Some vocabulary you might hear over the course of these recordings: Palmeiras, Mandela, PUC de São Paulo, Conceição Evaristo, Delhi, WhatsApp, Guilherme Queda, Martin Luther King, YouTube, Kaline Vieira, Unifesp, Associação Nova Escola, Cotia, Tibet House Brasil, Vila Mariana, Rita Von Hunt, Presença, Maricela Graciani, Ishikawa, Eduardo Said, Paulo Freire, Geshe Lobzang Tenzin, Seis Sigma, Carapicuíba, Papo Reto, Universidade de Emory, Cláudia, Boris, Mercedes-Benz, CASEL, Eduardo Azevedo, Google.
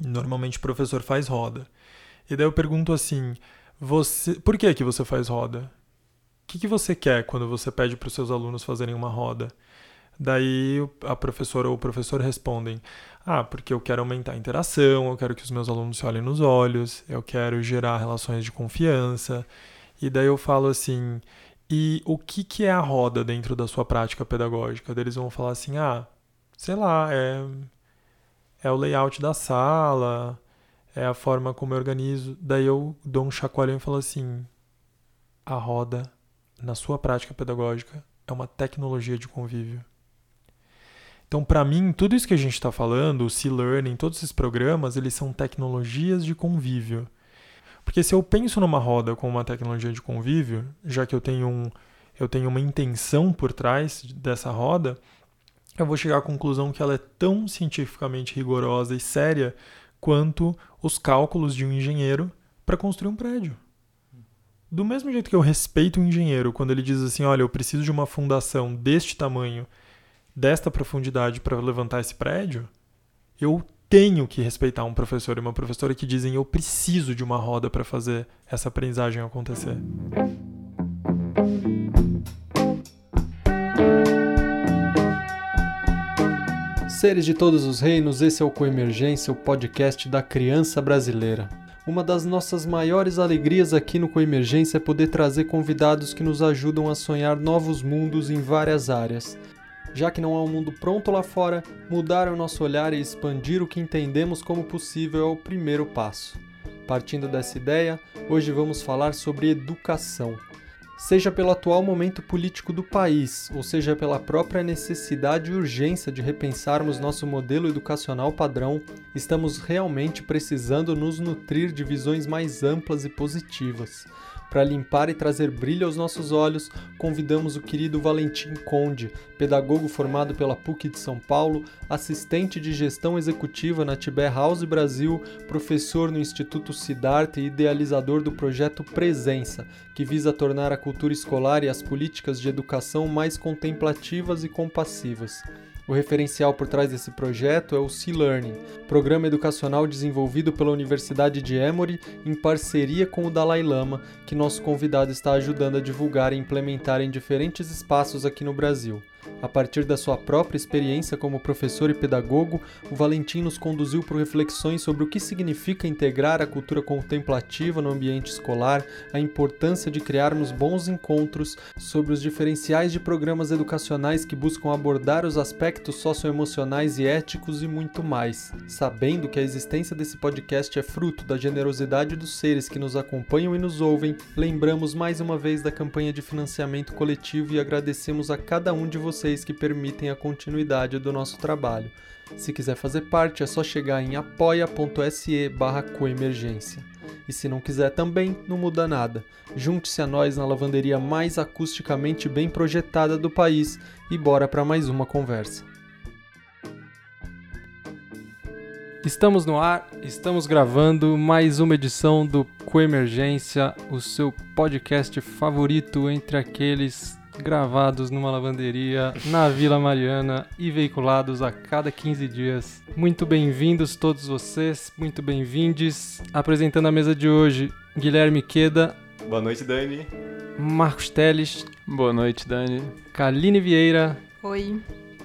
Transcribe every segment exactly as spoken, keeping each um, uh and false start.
Normalmente o professor faz roda. E daí eu pergunto assim, você, por que que você faz roda? O que que você quer quando você pede para os seus alunos fazerem uma roda? Daí a professora ou o professor respondem, ah, porque eu quero aumentar a interação, eu quero que os meus alunos se olhem nos olhos, eu quero gerar relações de confiança. E daí eu falo assim, e o que que é a roda dentro da sua prática pedagógica? Daí eles vão falar assim, ah, sei lá, é... é o layout da sala, é a forma como eu organizo. Daí eu dou um chacoalhão e falo assim, a roda, na sua prática pedagógica, é uma tecnologia de convívio. Então, para mim, tudo isso que a gente está falando, o SEE Learning, todos esses programas, eles são tecnologias de convívio. Porque se eu penso numa roda como uma tecnologia de convívio, já que eu tenho, um, eu tenho uma intenção por trás dessa roda, eu vou chegar à conclusão que ela é tão cientificamente rigorosa e séria quanto os cálculos de um engenheiro para construir um prédio. Do mesmo jeito que eu respeito o engenheiro quando ele diz assim, olha, eu preciso de uma fundação deste tamanho, desta profundidade para levantar esse prédio, eu tenho que respeitar um professor e uma professora que dizem eu preciso de uma roda para fazer essa aprendizagem acontecer. Seres de todos os reinos, esse é o Coemergência, o podcast da criança brasileira. Uma das nossas maiores alegrias aqui no Coemergência é poder trazer convidados que nos ajudam a sonhar novos mundos em várias áreas. Já que não há um mundo pronto lá fora, mudar o nosso olhar e expandir o que entendemos como possível é o primeiro passo. Partindo dessa ideia, hoje vamos falar sobre educação. Seja pelo atual momento político do país, ou seja pela própria necessidade e urgência de repensarmos nosso modelo educacional padrão, estamos realmente precisando nos nutrir de visões mais amplas e positivas. Para limpar e trazer brilho aos nossos olhos, convidamos o querido Valentim Conde, pedagogo formado pela P U C de São Paulo, assistente de gestão executiva na Tibet House Brasil, professor no Instituto Siddhartha e idealizador do projeto Presença, que visa tornar a cultura escolar e as políticas de educação mais contemplativas e compassivas. O referencial por trás desse projeto é o SEE Learning, programa educacional desenvolvido pela Universidade de Emory em parceria com o Dalai Lama, que nosso convidado está ajudando a divulgar e implementar em diferentes espaços aqui no Brasil. A partir da sua própria experiência como professor e pedagogo, o Valentim nos conduziu por reflexões sobre o que significa integrar a cultura contemplativa no ambiente escolar, a importância de criarmos bons encontros, sobre os diferenciais de programas educacionais que buscam abordar os aspectos socioemocionais e éticos e muito mais, sabendo que a existência desse podcast é fruto da generosidade dos seres que nos acompanham e nos ouvem, lembramos mais uma vez da campanha de financiamento coletivo e agradecemos a cada um de vocês vocês que permitem a continuidade do nosso trabalho. Se quiser fazer parte, é só chegar em apoia.se barra coemergência. E se não quiser também, não muda nada. Junte-se a nós na lavanderia mais acusticamente bem projetada do país e bora para mais uma conversa. Estamos no ar, estamos gravando mais uma edição do Coemergência, o seu podcast favorito entre aqueles gravados numa lavanderia na Vila Mariana e veiculados a cada quinze dias. Muito bem-vindos todos vocês, muito bem-vindes. Apresentando a mesa de hoje, Guilherme Queda. Boa noite, Dani. Marcos Teles. Boa noite, Dani. Kaline Vieira. Oi.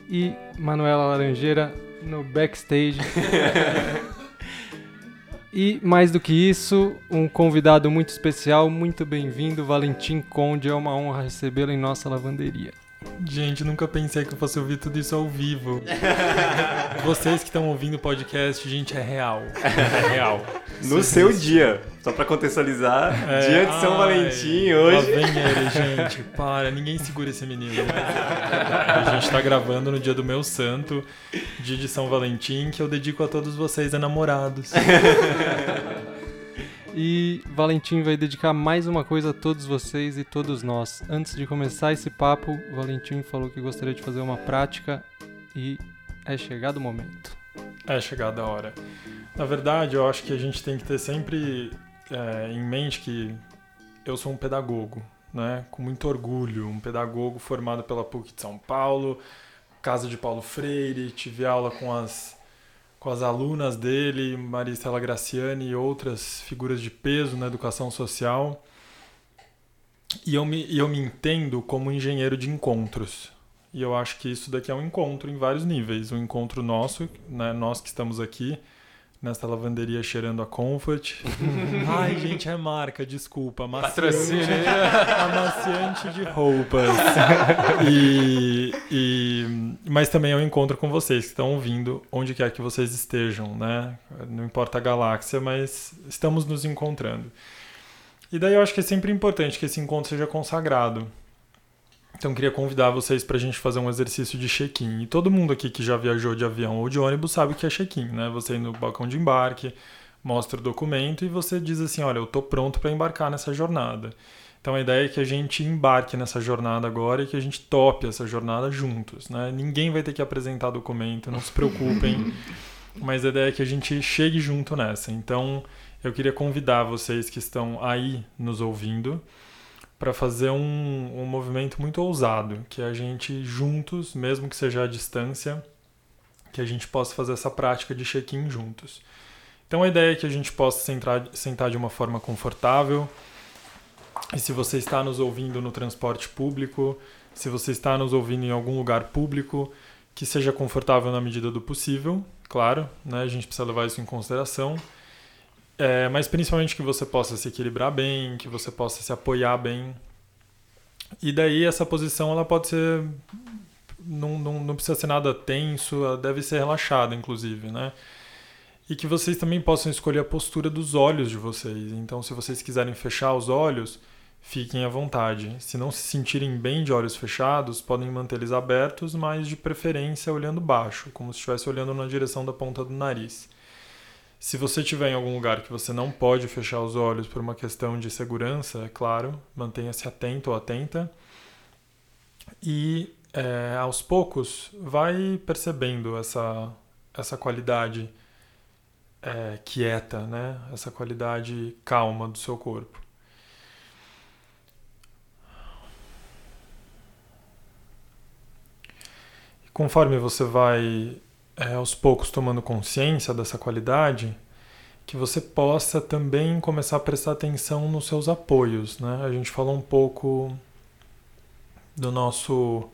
E Manuela Laranjeira no backstage. E, mais do que isso, um convidado muito especial, muito bem-vindo, Valentim Conde, é uma honra recebê-lo em nossa lavanderia. Gente, nunca pensei que eu fosse ouvir tudo isso ao vivo. Vocês que estão ouvindo o podcast, gente, é real. É real. No Sim. seu dia, só pra contextualizar, é, dia de São ai, Valentim hoje. Lá vem ele, gente, para, ninguém segura esse menino. A gente tá gravando no dia do meu santo, dia de São Valentim, que eu dedico a todos vocês, enamorados. E Valentim vai dedicar mais uma coisa a todos vocês e todos nós. Antes de começar esse papo, Valentim falou que gostaria de fazer uma prática e é chegado o momento. É chegada a hora. Na verdade, eu acho que a gente tem que ter sempre é, em mente que eu sou um pedagogo, né? Com muito orgulho, um pedagogo formado pela P U C de São Paulo, casa de Paulo Freire, tive aula com as... com as alunas dele, Maricela Graciani e outras figuras de peso na educação social. E eu me, eu me entendo como engenheiro de encontros. E eu acho que isso daqui é um encontro em vários níveis. Um encontro nosso, né? Nós que estamos aqui nesta lavanderia cheirando a Comfort. Ai, gente, é marca, desculpa. Patrocínio. Amaciante de roupas. E, e, mas também é um encontro com vocês que estão ouvindo, onde quer que vocês estejam, né? Não importa a galáxia, mas estamos nos encontrando. E daí eu acho que é sempre importante que esse encontro seja consagrado. Então eu queria convidar vocês para a gente fazer um exercício de check-in. E todo mundo aqui que já viajou de avião ou de ônibus sabe o que é check-in, né? Você ir no balcão de embarque, mostra o documento e você diz assim, olha, eu estou pronto para embarcar nessa jornada. Então a ideia é que a gente embarque nessa jornada agora e que a gente tope essa jornada juntos, né? Ninguém vai ter que apresentar documento, não se preocupem. Mas a ideia é que a gente chegue junto nessa. Então eu queria convidar vocês que estão aí nos ouvindo para fazer um, um movimento muito ousado, que a gente juntos, mesmo que seja à distância, que a gente possa fazer essa prática de check-in juntos. Então a ideia é que a gente possa sentar, sentar de uma forma confortável, e se você está nos ouvindo no transporte público, se você está nos ouvindo em algum lugar público, que seja confortável na medida do possível, claro, né? A gente precisa levar isso em consideração. É, mas principalmente que você possa se equilibrar bem, que você possa se apoiar bem. E daí essa posição ela pode ser... Não, não, não precisa ser nada tenso, ela deve ser relaxada, inclusive, né? E que vocês também possam escolher a postura dos olhos de vocês. Então, se vocês quiserem fechar os olhos, fiquem à vontade. Se não se sentirem bem de olhos fechados, podem mantê-los abertos, mas de preferência olhando baixo, como se estivesse olhando na direção da ponta do nariz. Se você estiver em algum lugar que você não pode fechar os olhos por uma questão de segurança, é claro, mantenha-se atento ou atenta. E, é, aos poucos, vai percebendo essa, essa qualidade é, quieta, né? Essa qualidade calma do seu corpo. E conforme você vai... É, aos poucos tomando consciência dessa qualidade, que você possa também começar a prestar atenção nos seus apoios, né? A gente falou um pouco do nosso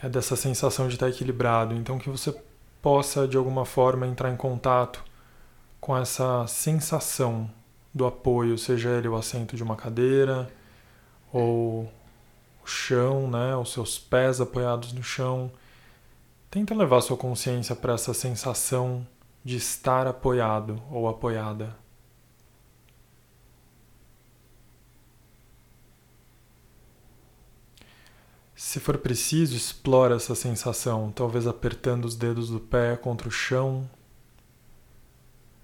é, dessa sensação de estar equilibrado, então que você possa de alguma forma entrar em contato com essa sensação do apoio, seja ele o assento de uma cadeira ou o chão, né? Os seus pés apoiados no chão. Tenta levar sua consciência para essa sensação de estar apoiado ou apoiada. Se for preciso, explora essa sensação, talvez apertando os dedos do pé contra o chão.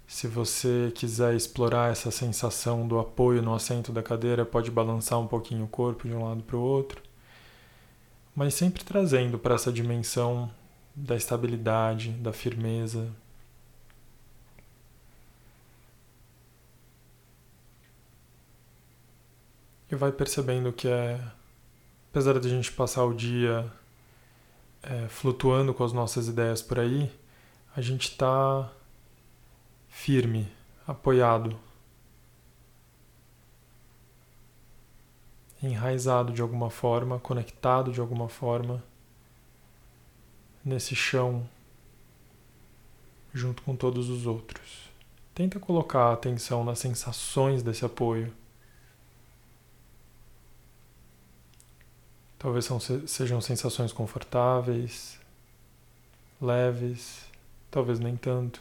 Se você quiser explorar essa sensação do apoio no assento da cadeira, pode balançar um pouquinho o corpo de um lado para o outro, mas sempre trazendo para essa dimensão da estabilidade, da firmeza. E vai percebendo que é, apesar de a gente passar o dia é, flutuando com as nossas ideias por aí, a gente está firme, apoiado, enraizado de alguma forma, conectado de alguma forma nesse chão, junto com todos os outros. Tenta colocar a atenção nas sensações desse apoio. Talvez são, sejam sensações confortáveis, leves, talvez nem tanto,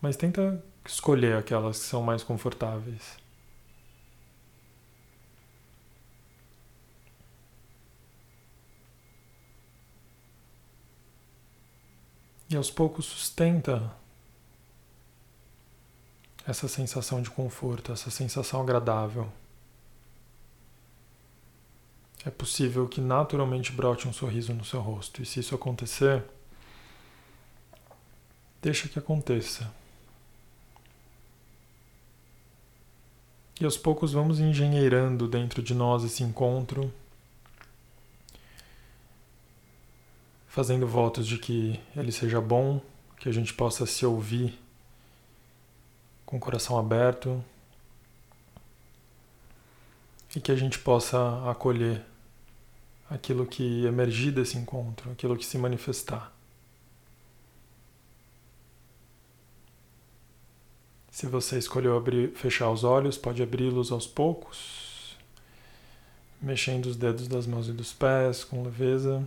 mas tenta escolher aquelas que são mais confortáveis. E aos poucos sustenta essa sensação de conforto, essa sensação agradável. É possível que naturalmente brote um sorriso no seu rosto. E se isso acontecer, deixa que aconteça. E aos poucos vamos engenheirando dentro de nós esse encontro, fazendo votos de que ele seja bom, que a gente possa se ouvir com o coração aberto e que a gente possa acolher aquilo que emergir desse encontro, aquilo que se manifestar. Se você escolheu abrir, fechar os olhos, pode abri-los aos poucos, mexendo os dedos das mãos e dos pés com leveza,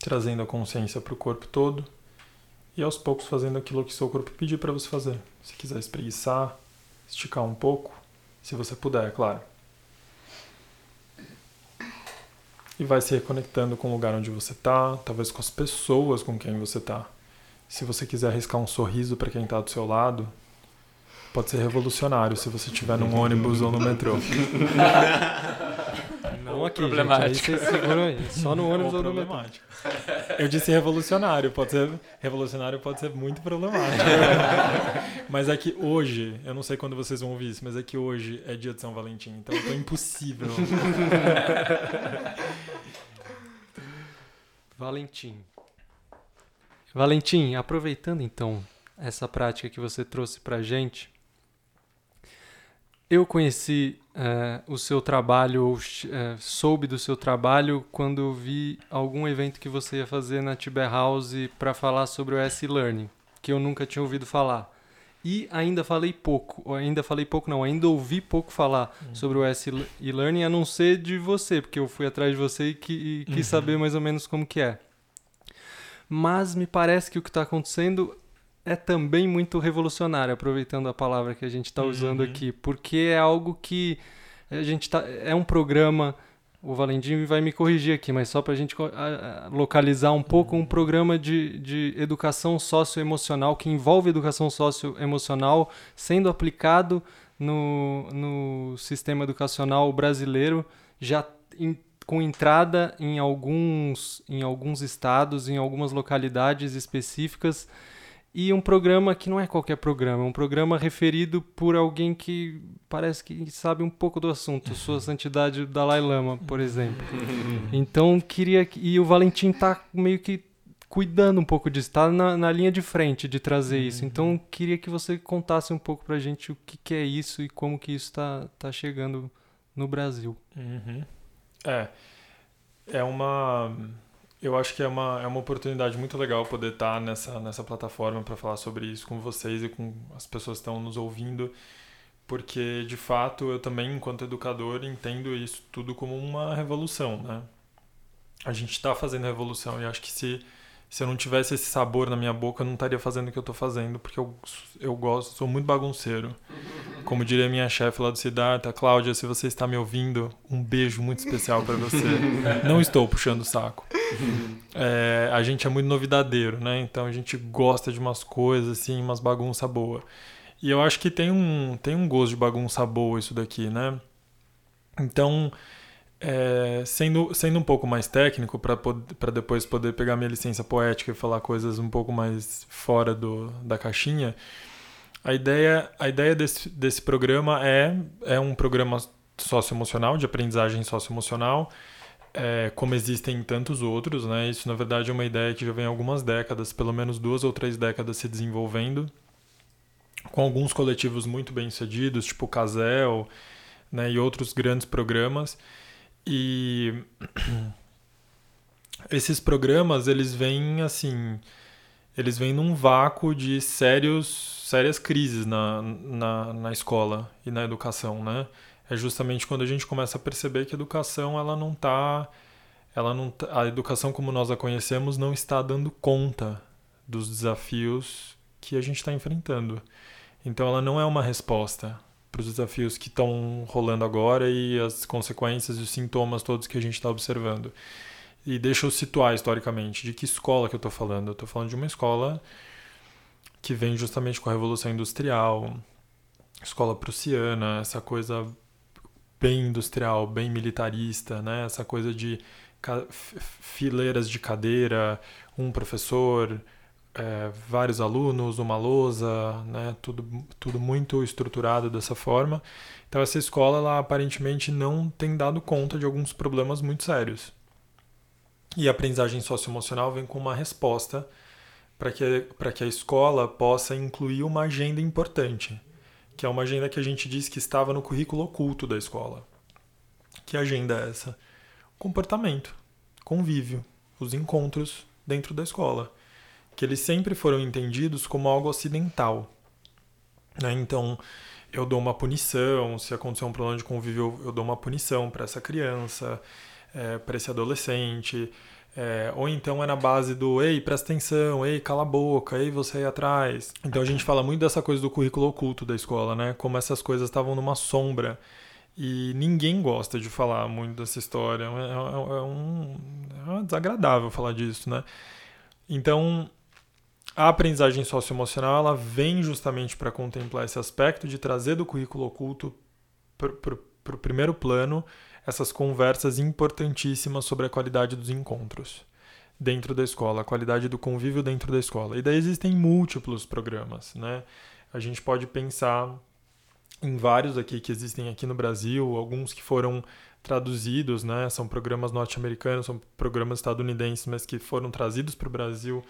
trazendo a consciência para o corpo todo e aos poucos fazendo aquilo que seu corpo pedir para você fazer. Se quiser espreguiçar, esticar um pouco, se você puder, é claro. E vai se reconectando com o lugar onde você está, talvez com as pessoas com quem você está. Se você quiser arriscar um sorriso para quem está do seu lado, pode ser revolucionário se você estiver num ônibus ou no metrô. Não aqui, problemático. Gente, aí você segura aí. Só no ônibus ou, ou no metrô. Eu disse revolucionário, pode ser revolucionário pode ser muito problemático. Mas é que hoje, eu não sei quando vocês vão ouvir isso, mas é que hoje é dia de São Valentim, então é impossível. Valentim. Valentim, aproveitando então essa prática que você trouxe para a gente, eu conheci eh, o seu trabalho, ou eh, soube do seu trabalho quando vi algum evento que você ia fazer na Tibet House para falar sobre o S E E Learning, que eu nunca tinha ouvido falar. E ainda falei pouco, ainda falei pouco não, ainda ouvi pouco falar uhum. sobre o S E E Learning, a não ser de você, porque eu fui atrás de você e, que, e quis uhum. saber mais ou menos como que é. Mas me parece que o que está acontecendo é também muito revolucionário, aproveitando a palavra que a gente está usando uhum. aqui, porque é algo que a gente tá, é um programa, o Valentim vai me corrigir aqui, mas só para a gente localizar um pouco, uhum. um programa de, de educação socioemocional, que envolve educação socioemocional sendo aplicado no, no sistema educacional brasileiro, já em com entrada em alguns, em alguns estados, em algumas localidades específicas, e um programa que não é qualquer programa, é um programa referido por alguém que parece que sabe um pouco do assunto, Sua Santidade Dalai Lama, por exemplo. Então, queria... E o Valentim está meio que cuidando um pouco disso, está na, na linha de frente de trazer isso. Então, queria que você contasse um pouco para a gente o que, que é isso e como que isso está tá chegando no Brasil. Uhum. É, é uma, eu acho que é uma, é uma oportunidade muito legal poder estar nessa, nessa plataforma para falar sobre isso com vocês e com as pessoas que estão nos ouvindo, porque, de fato, eu também, enquanto educador, entendo isso tudo como uma revolução, né? A gente está fazendo revolução e acho que se, se eu não tivesse esse sabor na minha boca, eu não estaria fazendo o que eu estou fazendo, porque eu, eu gosto, sou muito bagunceiro. Como diria minha chefe lá do Siddhartha, Cláudia, se você está me ouvindo, um beijo muito especial para você. Não estou puxando o saco. É, a gente é muito novidadeiro, né? Então a gente gosta de umas coisas, assim, umas bagunça boa. E eu acho que tem um, tem um gosto de bagunça boa isso daqui, né? Então, é, sendo, sendo um pouco mais técnico, para depois poder pegar minha licença poética e falar coisas um pouco mais fora do, da caixinha... A ideia, a ideia desse, desse programa é, é um programa socioemocional, de aprendizagem socioemocional, é, como existem tantos outros, né? Isso, na verdade, é uma ideia que já vem há algumas décadas, pelo menos duas ou três décadas se desenvolvendo, com alguns coletivos muito bem-sucedidos, tipo o CASEL, né? E outros grandes programas. E esses programas, eles vêm, assim... Eles vêm num vácuo de sérios, sérias crises na, na, na escola e na educação, né? É justamente quando a gente começa a perceber que a educação, ela não tá, ela não tá, a educação como nós a conhecemos não está dando conta dos desafios que a gente está enfrentando. Então, ela não é uma resposta para os desafios que estão rolando agora e as consequências e os sintomas todos que a gente está observando. E deixa eu situar historicamente de que escola que eu estou falando. Eu estou falando de uma escola que vem justamente com a Revolução Industrial, escola prussiana, essa coisa bem industrial, bem militarista, né? Essa coisa de fileiras de cadeira, um professor, é, vários alunos, uma lousa, né? Tudo, tudo muito estruturado dessa forma. Então, essa escola, ela, aparentemente, não tem dado conta de alguns problemas muito sérios. E a aprendizagem socioemocional vem com uma resposta para que, para que a escola possa incluir uma agenda importante, que é uma agenda que a gente diz que estava no currículo oculto da escola. Que agenda é essa? Comportamento, convívio, os encontros dentro da escola, que eles sempre foram entendidos como algo ocidental, né? Então, eu dou uma punição, se acontecer um problema de convívio, eu dou uma punição para essa criança, é, para esse adolescente, é, ou então é na base do, ei, presta atenção, ei, cala a boca, ei, você aí atrás. Então, a gente fala muito dessa coisa do currículo oculto da escola, né? Como essas coisas estavam numa sombra. E ninguém gosta de falar muito dessa história. É, é, é, um, é desagradável falar disso, né? Então, a aprendizagem socioemocional, ela vem justamente para contemplar esse aspecto de trazer do currículo oculto para o primeiro plano essas conversas importantíssimas sobre a qualidade dos encontros dentro da escola, a qualidade do convívio dentro da escola. E daí existem múltiplos programas, né? A gente pode pensar em vários aqui que existem aqui no Brasil, alguns que foram traduzidos, né? São programas norte-americanos, são programas estadunidenses, mas que foram trazidos para o Brasil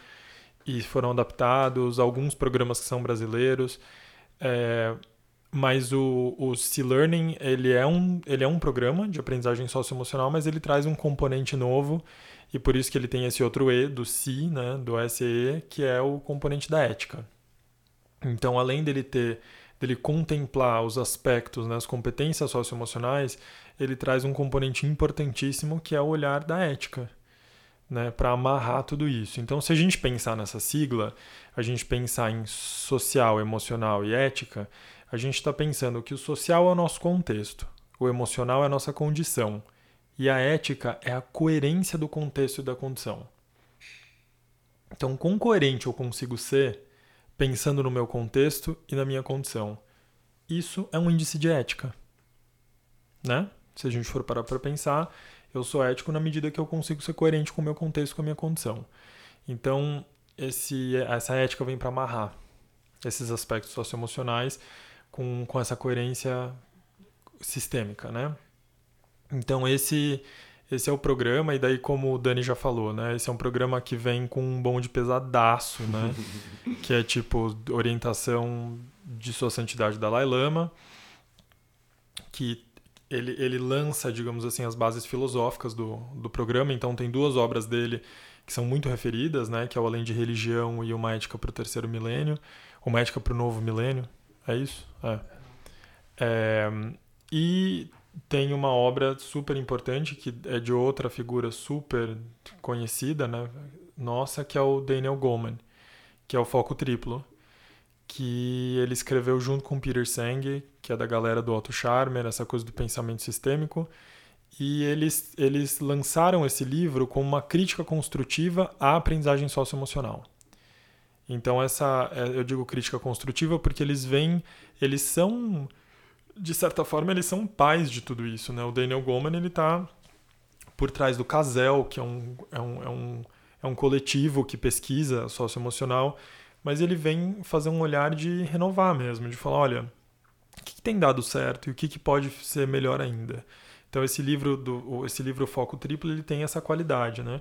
e foram adaptados, alguns programas que são brasileiros, é, mas o, o S E E Learning, ele é, um, ele é um programa de aprendizagem socioemocional, mas ele traz um componente novo, e por isso que ele tem esse outro E, do S E E, né, do S E E, que é o componente da ética. Então, além dele ter... ele contemplar os aspectos, né, as competências socioemocionais, ele traz um componente importantíssimo que é o olhar da ética, né, para amarrar tudo isso. Então, se a gente pensar nessa sigla, a gente pensar em social, emocional e ética, a gente está pensando que o social é o nosso contexto, o emocional é a nossa condição e a ética é a coerência do contexto e da condição. Então, quão coerente eu consigo ser pensando no meu contexto e na minha condição. Isso é um índice de ética, né? Se a gente for parar para pensar, eu sou ético na medida que eu consigo ser coerente com o meu contexto e com a minha condição. Então, esse, essa ética vem para amarrar esses aspectos socioemocionais com, com essa coerência sistêmica, né? Então, esse, esse é o programa, e daí, como o Dani já falou, né? Esse é um programa que vem com um bonde pesadaço, né? Que é tipo orientação de Sua Santidade Dalai Lama, que ele, ele lança, digamos assim, as bases filosóficas do, do programa. Então tem duas obras dele que são muito referidas, né? Que é o Além de Religião e Uma Ética para o Terceiro Milênio, Uma Ética para o Novo Milênio, é isso? É. É, e tem uma obra super importante que é de outra figura super conhecida, né? Nossa, que é o Daniel Goleman, que é o Foco Triplo, que ele escreveu junto com o Peter Senge, que é da galera do Otto Charmer, essa coisa do pensamento sistêmico, e eles, eles lançaram esse livro como uma crítica construtiva à aprendizagem socioemocional. Então, essa, eu digo crítica construtiva porque eles vêm, eles são, de certa forma, eles são pais de tudo isso, né? O Daniel Goleman, ele está por trás do CASEL, que é um... É um, é um É um coletivo que pesquisa socioemocional, mas ele vem fazer um olhar de renovar mesmo, de falar, olha, o que, que tem dado certo e o que, que pode ser melhor ainda. Então esse livro, do, esse livro Foco Triplo, ele tem essa qualidade, né?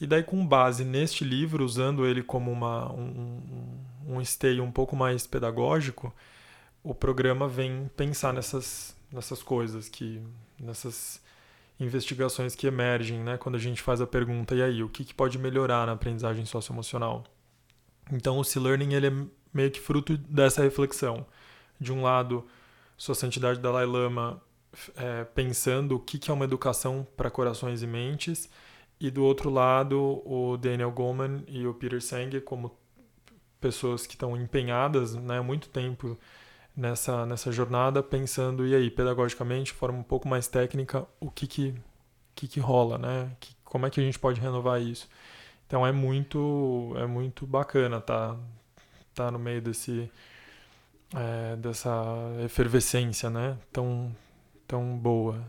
E daí, com base neste livro, usando ele como uma, um, um esteio um pouco mais pedagógico, o programa vem pensar nessas, nessas coisas, que, nessas... investigações que emergem, né? Quando a gente faz a pergunta, e aí, o que, que pode melhorar na aprendizagem socioemocional? Então, o S E E Learning, ele é meio que fruto dessa reflexão. De um lado, Sua Santidade Dalai Lama é, pensando o que, que é uma educação para corações e mentes, e do outro lado, o Daniel Goleman e o Peter Senge como pessoas que estão empenhadas, né, há muito tempo Nessa, nessa jornada, pensando, e aí, pedagogicamente, de forma um pouco mais técnica, o que que, que, que rola, né? Que, como é que a gente pode renovar isso? Então, é muito, é muito bacana estar tá, tá no meio desse, é, dessa efervescência, né? Tão, tão boa.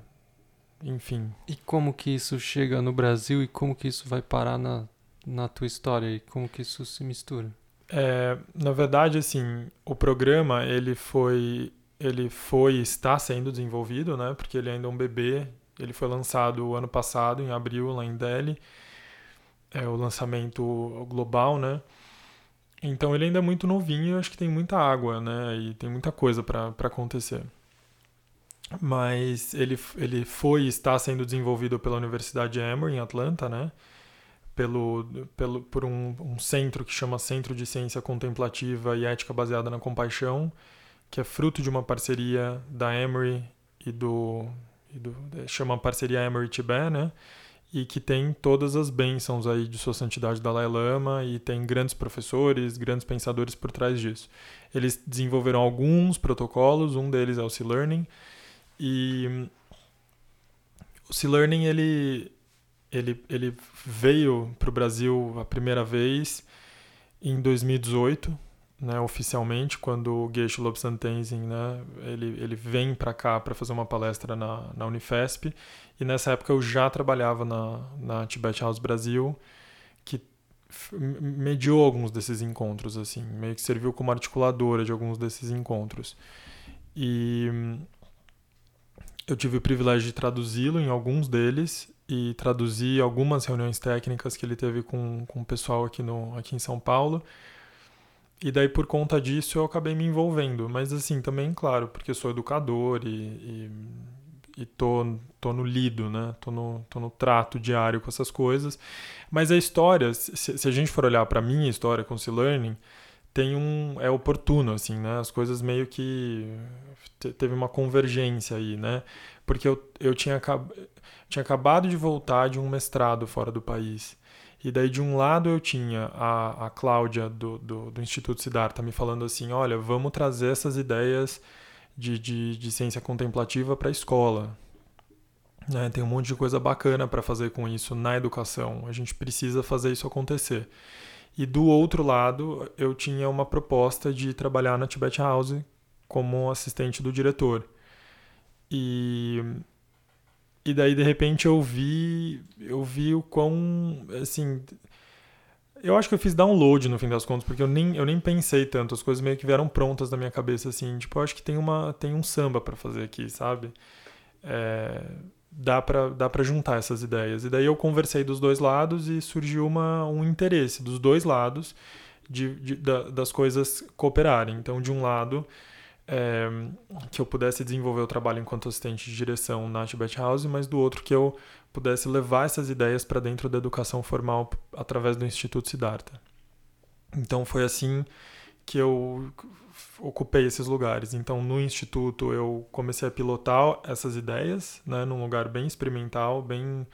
Enfim. E como que isso chega no Brasil e como que isso vai parar na, na tua história? E como que isso se mistura? É, na verdade, assim, o programa, ele foi, ele foi, está sendo desenvolvido, né? Porque ele ainda é um bebê. Ele foi lançado o ano passado, em abril, lá em Delhi. É o lançamento global, né? Então ele ainda é muito novinho, acho que tem muita água, né? E tem muita coisa para acontecer. Mas ele, ele foi e está sendo desenvolvido pela Universidade de Emory, em Atlanta, né? Pelo, pelo, por um, um centro que chama Centro de Ciência Contemplativa e Ética Baseada na Compaixão, que é fruto de uma parceria da Emory e do... E do chama parceria Emory Tibet, né? E que tem todas as bênçãos aí de sua santidade Dalai Lama e tem grandes professores, grandes pensadores por trás disso. Eles desenvolveram alguns protocolos, um deles é o S E E Learning, e o S E E Learning ele, ele, ele veio para o Brasil a primeira vez em dois mil e dezoito, né, oficialmente, quando o Geshe Lobzang Tenzin, né, ele, ele vem para cá para fazer uma palestra na, na Unifesp, e nessa época eu já trabalhava na, na Tibet House Brasil, que f- mediou alguns desses encontros, assim, meio que serviu como articuladora de alguns desses encontros. E eu tive o privilégio de traduzi-lo em alguns deles e traduzi algumas reuniões técnicas que ele teve com, com o pessoal aqui, no, aqui em São Paulo. E daí, por conta disso, eu acabei me envolvendo. Mas, assim, também, claro, porque eu sou educador e, e, e tô, tô no lido, né? Tô no, tô no trato diário com essas coisas. Mas a história, se, se a gente for olhar para a minha história com o S E E Learning, tem um, é oportuno, assim, né? As coisas meio que... Te, teve uma convergência aí, né? Porque eu, eu tinha, tinha acabado de voltar de um mestrado fora do país. E daí, de um lado, eu tinha a, a Cláudia, do, do, do Instituto Siddhartha, me falando assim, olha, vamos trazer essas ideias de, de, de ciência contemplativa para a escola. Né? Tem um monte de coisa bacana para fazer com isso na educação. A gente precisa fazer isso acontecer. E do outro lado, eu tinha uma proposta de trabalhar na Tibet House como assistente do diretor. E... E daí, de repente, eu vi, eu vi o quão, assim... Eu acho que eu fiz download, no fim das contas, porque eu nem, eu nem pensei tanto. As coisas meio que vieram prontas da minha cabeça, assim. Tipo, eu acho que tem, uma, tem um samba pra fazer aqui, sabe? É, dá pra, dá pra juntar essas ideias. E daí eu conversei dos dois lados e surgiu uma, um interesse dos dois lados de, de, da, das coisas cooperarem. Então, de um lado... É, que eu pudesse desenvolver o trabalho enquanto assistente de direção na Tibet House, mas do outro que eu pudesse levar essas ideias para dentro da educação formal através do Instituto Siddhartha. Então foi assim que eu ocupei esses lugares. Então no Instituto eu comecei a pilotar essas ideias, né, num lugar bem experimental, bem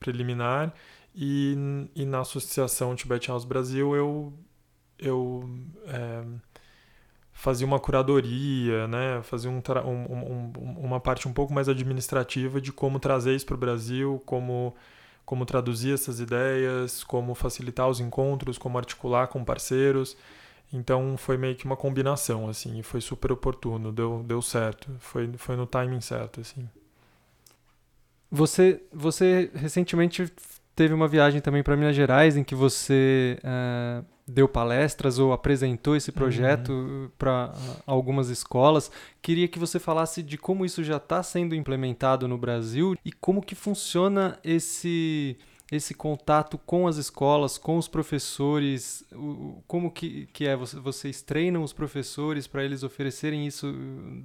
preliminar, e, e na Associação Tibet House Brasil eu... eu é, fazia uma curadoria, né? Fazia um tra- um, um, um, uma parte um pouco mais administrativa de como trazer isso para o Brasil, como, como traduzir essas ideias, como facilitar os encontros, como articular com parceiros. Então foi meio que uma combinação, assim, e foi super oportuno, deu, deu certo, foi, foi no timing certo, assim. Você, você recentemente teve uma viagem também para Minas Gerais em que você... Uh... deu palestras ou apresentou esse projeto uhum. para algumas escolas. Queria que você falasse de como isso já está sendo implementado no Brasil e como que funciona esse, esse contato com as escolas, com os professores, o, como que, que é, vocês treinam os professores para eles oferecerem isso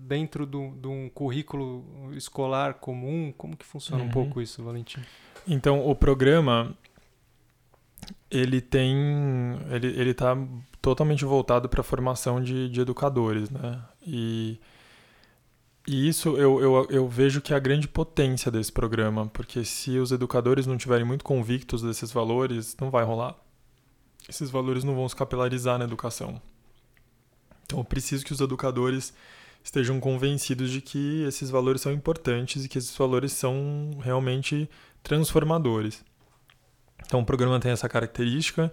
dentro de um currículo escolar comum? Como que funciona uhum. um pouco isso, Valentim? Então, o programa... ele tem ele ele está totalmente voltado para a formação de, de educadores, né? E, e isso eu, eu, eu vejo que é a grande potência desse programa, porque se os educadores não tiverem muito convictos desses valores, não vai rolar. Esses valores não vão se capilarizar na educação. Então eu preciso que os educadores estejam convencidos de que esses valores são importantes e que esses valores são realmente transformadores. Então o programa tem essa característica,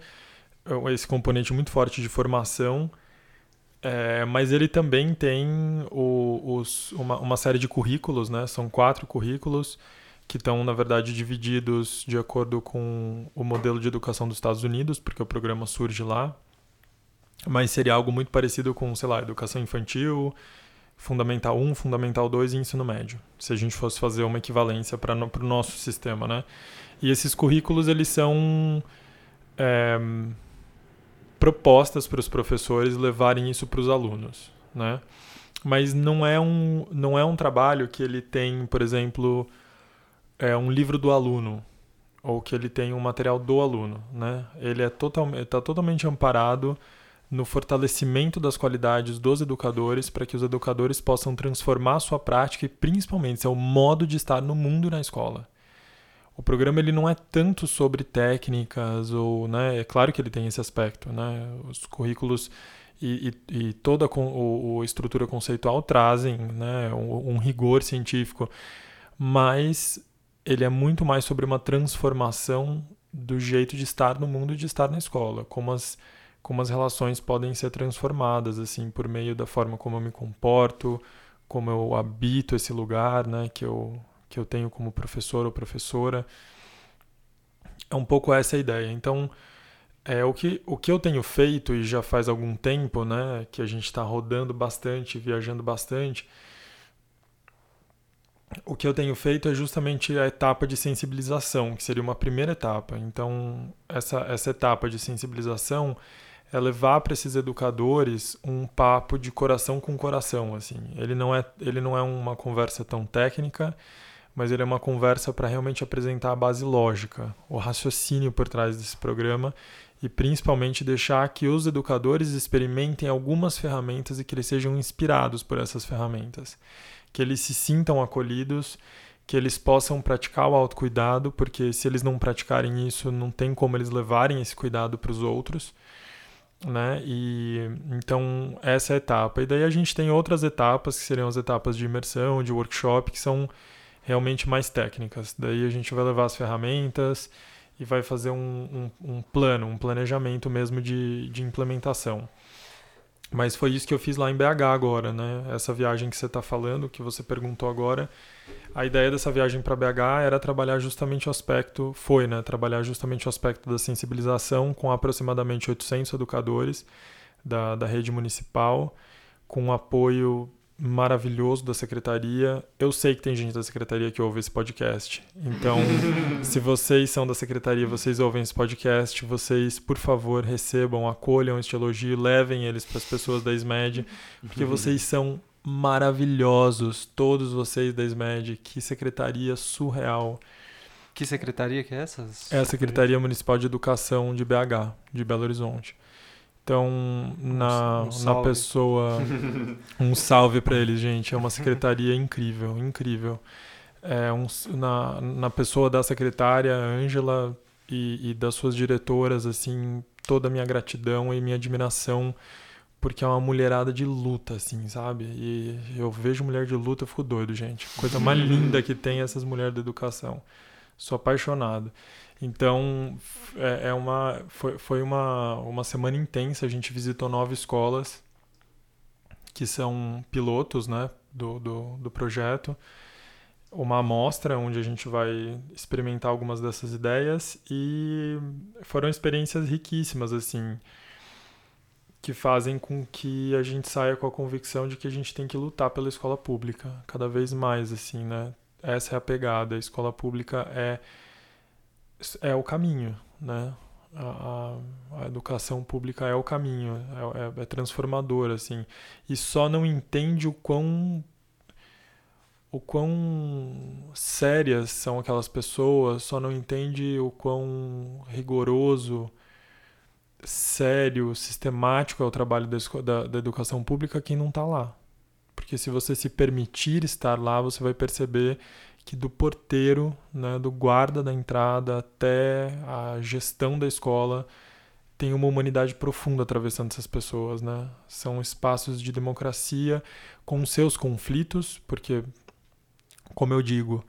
esse componente muito forte de formação, é, mas ele também tem o, os, uma, uma série de currículos, né? São quatro currículos que estão, na verdade, divididos de acordo com o modelo de educação dos Estados Unidos, porque o programa surge lá, mas seria algo muito parecido com, sei lá, educação infantil, Fundamental um, Fundamental dois e Ensino Médio, se a gente fosse fazer uma equivalência para o no, nosso sistema, né? E esses currículos, eles são... É, propostas para os professores levarem isso para os alunos, né? Mas não é um, não é um trabalho que ele tem, por exemplo, é um livro do aluno, ou que ele tem um material do aluno, né? Ele é total, está totalmente amparado no fortalecimento das qualidades dos educadores, para que os educadores possam transformar a sua prática e, principalmente, seu modo de estar no mundo e na escola. O programa ele não é tanto sobre técnicas, ou, né, é claro que ele tem esse aspecto, né? Os currículos e, e, e toda a o, o estrutura conceitual trazem, né, um, um rigor científico, mas ele é muito mais sobre uma transformação do jeito de estar no mundo e de estar na escola, como as como as relações podem ser transformadas, assim, por meio da forma como eu me comporto, como eu habito esse lugar, né, que eu, que eu tenho como professor ou professora. É um pouco essa a ideia. Então, é, o, que, o que eu tenho feito, e já faz algum tempo, né, que a gente está rodando bastante, viajando bastante, o que eu tenho feito é justamente a etapa de sensibilização, que seria uma primeira etapa. Então, essa, essa etapa de sensibilização é levar para esses educadores um papo de coração com coração, assim. Ele não é, ele não é uma conversa tão técnica, mas ele é uma conversa para realmente apresentar a base lógica, o raciocínio por trás desse programa e, principalmente, deixar que os educadores experimentem algumas ferramentas e que eles sejam inspirados por essas ferramentas, que eles se sintam acolhidos, que eles possam praticar o autocuidado, porque se eles não praticarem isso, não tem como eles levarem esse cuidado para os outros, né? E então essa é a etapa. E daí a gente tem outras etapas, que seriam as etapas de imersão, de workshop, que são realmente mais técnicas. Daí a gente vai levar as ferramentas e vai fazer um, um, um plano, um planejamento mesmo de, de implementação. Mas foi isso que eu fiz lá em B H agora, né? Essa viagem que você está falando, que você perguntou agora, a ideia dessa viagem para B H era trabalhar justamente o aspecto, foi, né? Trabalhar justamente o aspecto da sensibilização com aproximadamente oitocentos educadores da, da rede municipal, com um apoio maravilhoso da secretaria. Eu sei que tem gente da secretaria que ouve esse podcast, então se vocês são da secretaria, vocês ouvem esse podcast, vocês, por favor, recebam, acolham este elogio, levem eles para as pessoas da S M E D, porque vocês são maravilhosos, todos vocês da S M E D. Que secretaria surreal! Que secretaria que é essa? É a Secretaria Municipal de Educação de B H, de Belo Horizonte. Então, na, um na pessoa, um salve para eles, gente. É uma secretaria incrível, incrível. É um, na, na pessoa da secretária, Ângela, e, e das suas diretoras, assim, toda a minha gratidão e minha admiração, porque é uma mulherada de luta, assim, sabe? E eu vejo mulher de luta, eu fico doido, gente. Coisa mais linda que tem essas mulheres da educação. Sou apaixonado. Então, é uma, foi, foi uma, uma semana intensa. A gente visitou nove escolas que são pilotos, né, do, do, do projeto. Uma amostra onde a gente vai experimentar algumas dessas ideias. E foram experiências riquíssimas, assim, que fazem com que a gente saia com a convicção de que a gente tem que lutar pela escola pública cada vez mais, assim, né? Essa é a pegada. A escola pública é... é o caminho, né? A, a, a educação pública é o caminho, é, é, é transformador, assim. E só não entende o quão, o quão sérias são aquelas pessoas, só não entende o quão rigoroso, sério, sistemático é o trabalho da, da, da educação pública quem não está lá. Porque se você se permitir estar lá, você vai perceber que do porteiro, né, do guarda da entrada até a gestão da escola, tem uma humanidade profunda atravessando essas pessoas, né? São espaços de democracia com seus conflitos, porque, como eu digo,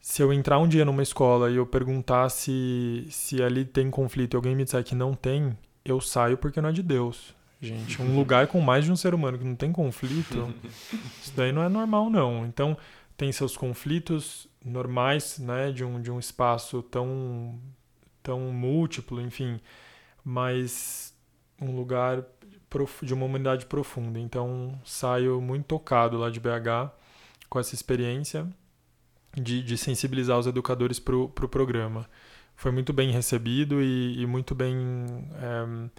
se eu entrar um dia numa escola e eu perguntar se, se ali tem conflito e alguém me disser que não tem, eu saio porque não é de Deus. Gente, um lugar com mais de um ser humano que não tem conflito, isso daí não é normal, não. Então, tem seus conflitos normais, né, de um, de um espaço tão, tão múltiplo, enfim, mas um lugar de uma humanidade profunda. Então, saio muito tocado lá de B H com essa experiência de, de sensibilizar os educadores para o pro programa. Foi muito bem recebido e, e muito bem... É,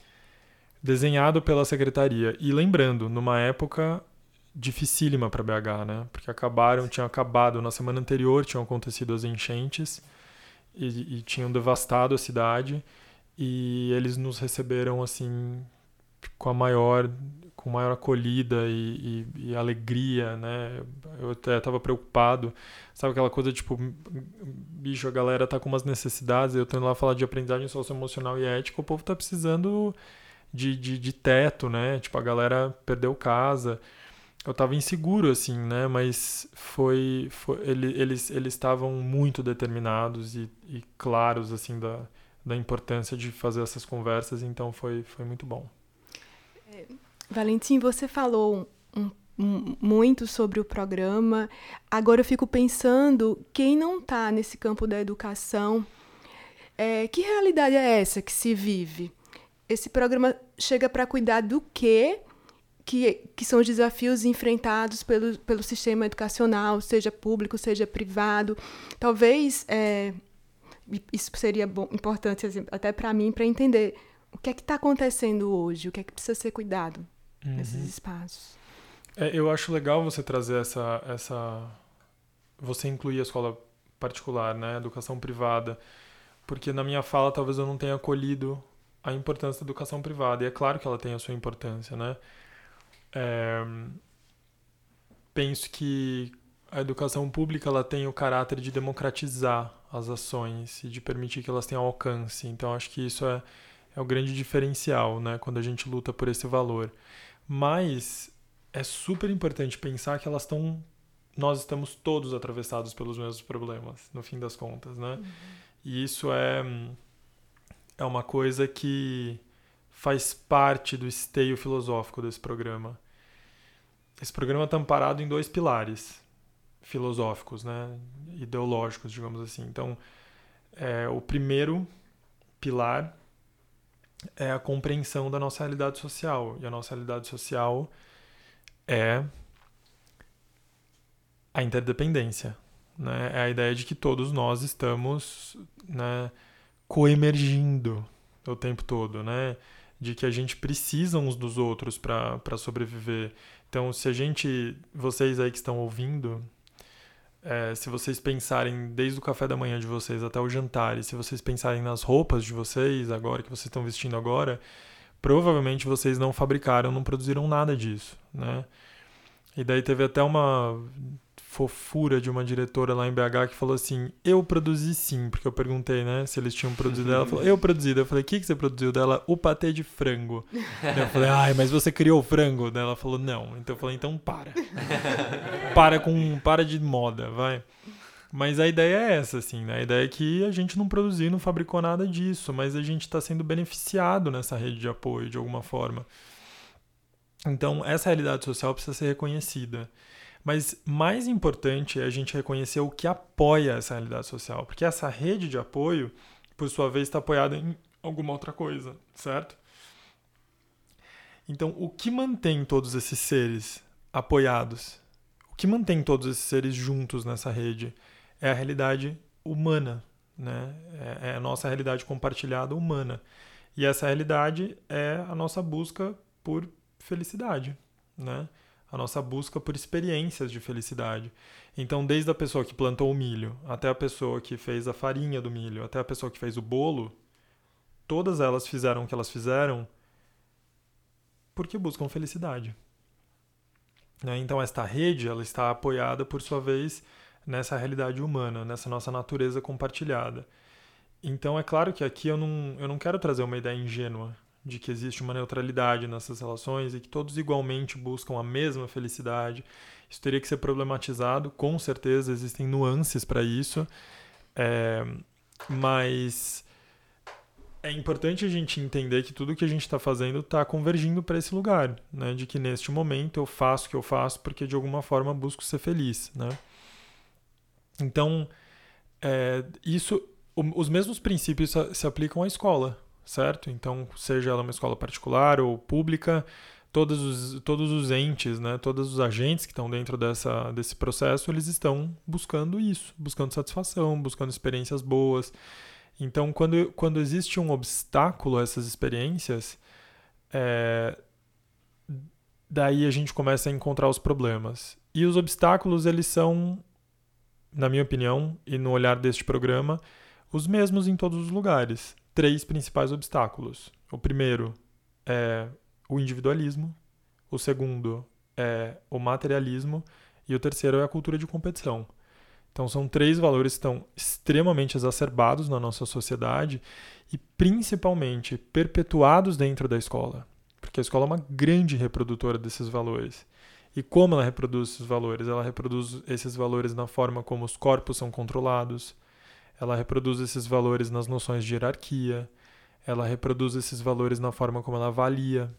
desenhado pela secretaria. E lembrando, numa época dificílima para B H, né? Porque acabaram, tinham acabado, na semana anterior tinham acontecido as enchentes e, e tinham devastado a cidade, e eles nos receberam assim com a maior, com maior acolhida e, e, e alegria, né? Eu até estava preocupado, sabe aquela coisa tipo, bicho, a galera tá com umas necessidades, eu tô indo lá falar de aprendizagem socioemocional e ética, o povo tá precisando de, de, de teto, né? Tipo, a galera perdeu casa. Eu estava inseguro, assim, né? Mas foi, foi, ele, eles eles estavam muito determinados e, e claros, assim, da, da importância de fazer essas conversas. Então, foi, foi muito bom. É, Valentim, você falou um, um, muito sobre o programa. Agora eu fico pensando, quem não está nesse campo da educação, é, que realidade é essa que se vive? Esse programa chega para cuidar do quê? Que, que são os desafios enfrentados pelo, pelo sistema educacional, seja público, seja privado. Talvez, é, isso seria bom, importante assim, até para mim, para entender o que é que está acontecendo hoje, o que é que precisa ser cuidado uhum. nesses espaços. É, eu acho legal você trazer essa, essa... Você incluir a escola particular, né? A educação privada. Porque na minha fala, talvez eu não tenha acolhido a importância da educação privada. E é claro que ela tem a sua importância, né? É, penso que a educação pública ela tem o caráter de democratizar as ações e de permitir que elas tenham alcance. Então, acho que isso é, é o grande diferencial, né, quando a gente luta por esse valor. Mas é super importante pensar que elas estão, nós estamos todos atravessados pelos mesmos problemas, no fim das contas, né? Uhum. E isso é, é uma coisa que faz parte do esteio filosófico desse programa. Esse programa está amparado em dois pilares filosóficos, né? Ideológicos, digamos assim. Então, é, o primeiro pilar é a compreensão da nossa realidade social. E a nossa realidade social é a interdependência, né? É a ideia de que todos nós estamos, né, coemergindo o tempo todo, né? De que a gente precisa uns dos outros para sobreviver. Então, se a gente... Vocês aí que estão ouvindo, é, se vocês pensarem desde o café da manhã de vocês até o jantar, e se vocês pensarem nas roupas de vocês agora, que vocês estão vestindo agora, provavelmente vocês não fabricaram, não produziram nada disso, né? E daí teve até uma fofura de uma diretora lá em B H que falou assim, eu produzi sim, porque eu perguntei, né, se eles tinham produzido, ela falou, eu produzi, eu falei, o que, que você produziu dela? O patê de frango. Eu falei, ai, mas você criou o frango? Daí ela falou, não. Então eu falei, então para. para com, para de moda, vai. Mas a ideia é essa, assim, né, a ideia é que a gente não produziu, não fabricou nada disso, mas a gente está sendo beneficiado nessa rede de apoio, de alguma forma. Então, essa realidade social precisa ser reconhecida. Mas mais importante é a gente reconhecer o que apoia essa realidade social, porque essa rede de apoio, por sua vez, está apoiada em alguma outra coisa, certo? Então, o que mantém todos esses seres apoiados? O que mantém todos esses seres juntos nessa rede? É a realidade humana, né? É a nossa realidade compartilhada humana. E essa realidade é a nossa busca por felicidade, né? A nossa busca por experiências de felicidade. Então, desde a pessoa que plantou o milho, até a pessoa que fez a farinha do milho, até a pessoa que fez o bolo, todas elas fizeram o que elas fizeram porque buscam felicidade, né? Então, esta rede ela está apoiada, por sua vez, nessa realidade humana, nessa nossa natureza compartilhada. Então, é claro que aqui eu não, eu não quero trazer uma ideia ingênua de que existe uma neutralidade nessas relações e que todos igualmente buscam a mesma felicidade. Isso teria que ser problematizado, com certeza existem nuances para isso, é, mas é importante a gente entender que tudo que a gente está fazendo está convergindo para esse lugar, né? De que neste momento eu faço o que eu faço porque de alguma forma busco ser feliz, né? Então, é, isso, o, os mesmos princípios se aplicam à escola, certo? Então, seja ela uma escola particular ou pública, todos os, todos os entes, né, todos os agentes que estão dentro dessa, desse processo, eles estão buscando isso, buscando satisfação, buscando experiências boas. Então, quando, quando existe um obstáculo a essas experiências, é, daí a gente começa a encontrar os problemas. E os obstáculos, eles são, na minha opinião, e no olhar deste programa, os mesmos em todos os lugares. Três principais obstáculos. O primeiro é o individualismo, o segundo é o materialismo e o terceiro é a cultura de competição. Então são três valores que estão extremamente exacerbados na nossa sociedade e principalmente perpetuados dentro da escola, porque a escola é uma grande reprodutora desses valores. E como ela reproduz esses valores? Ela reproduz esses valores na forma como os corpos são controlados, ela reproduz esses valores nas noções de hierarquia, ela reproduz esses valores na forma como ela avalia,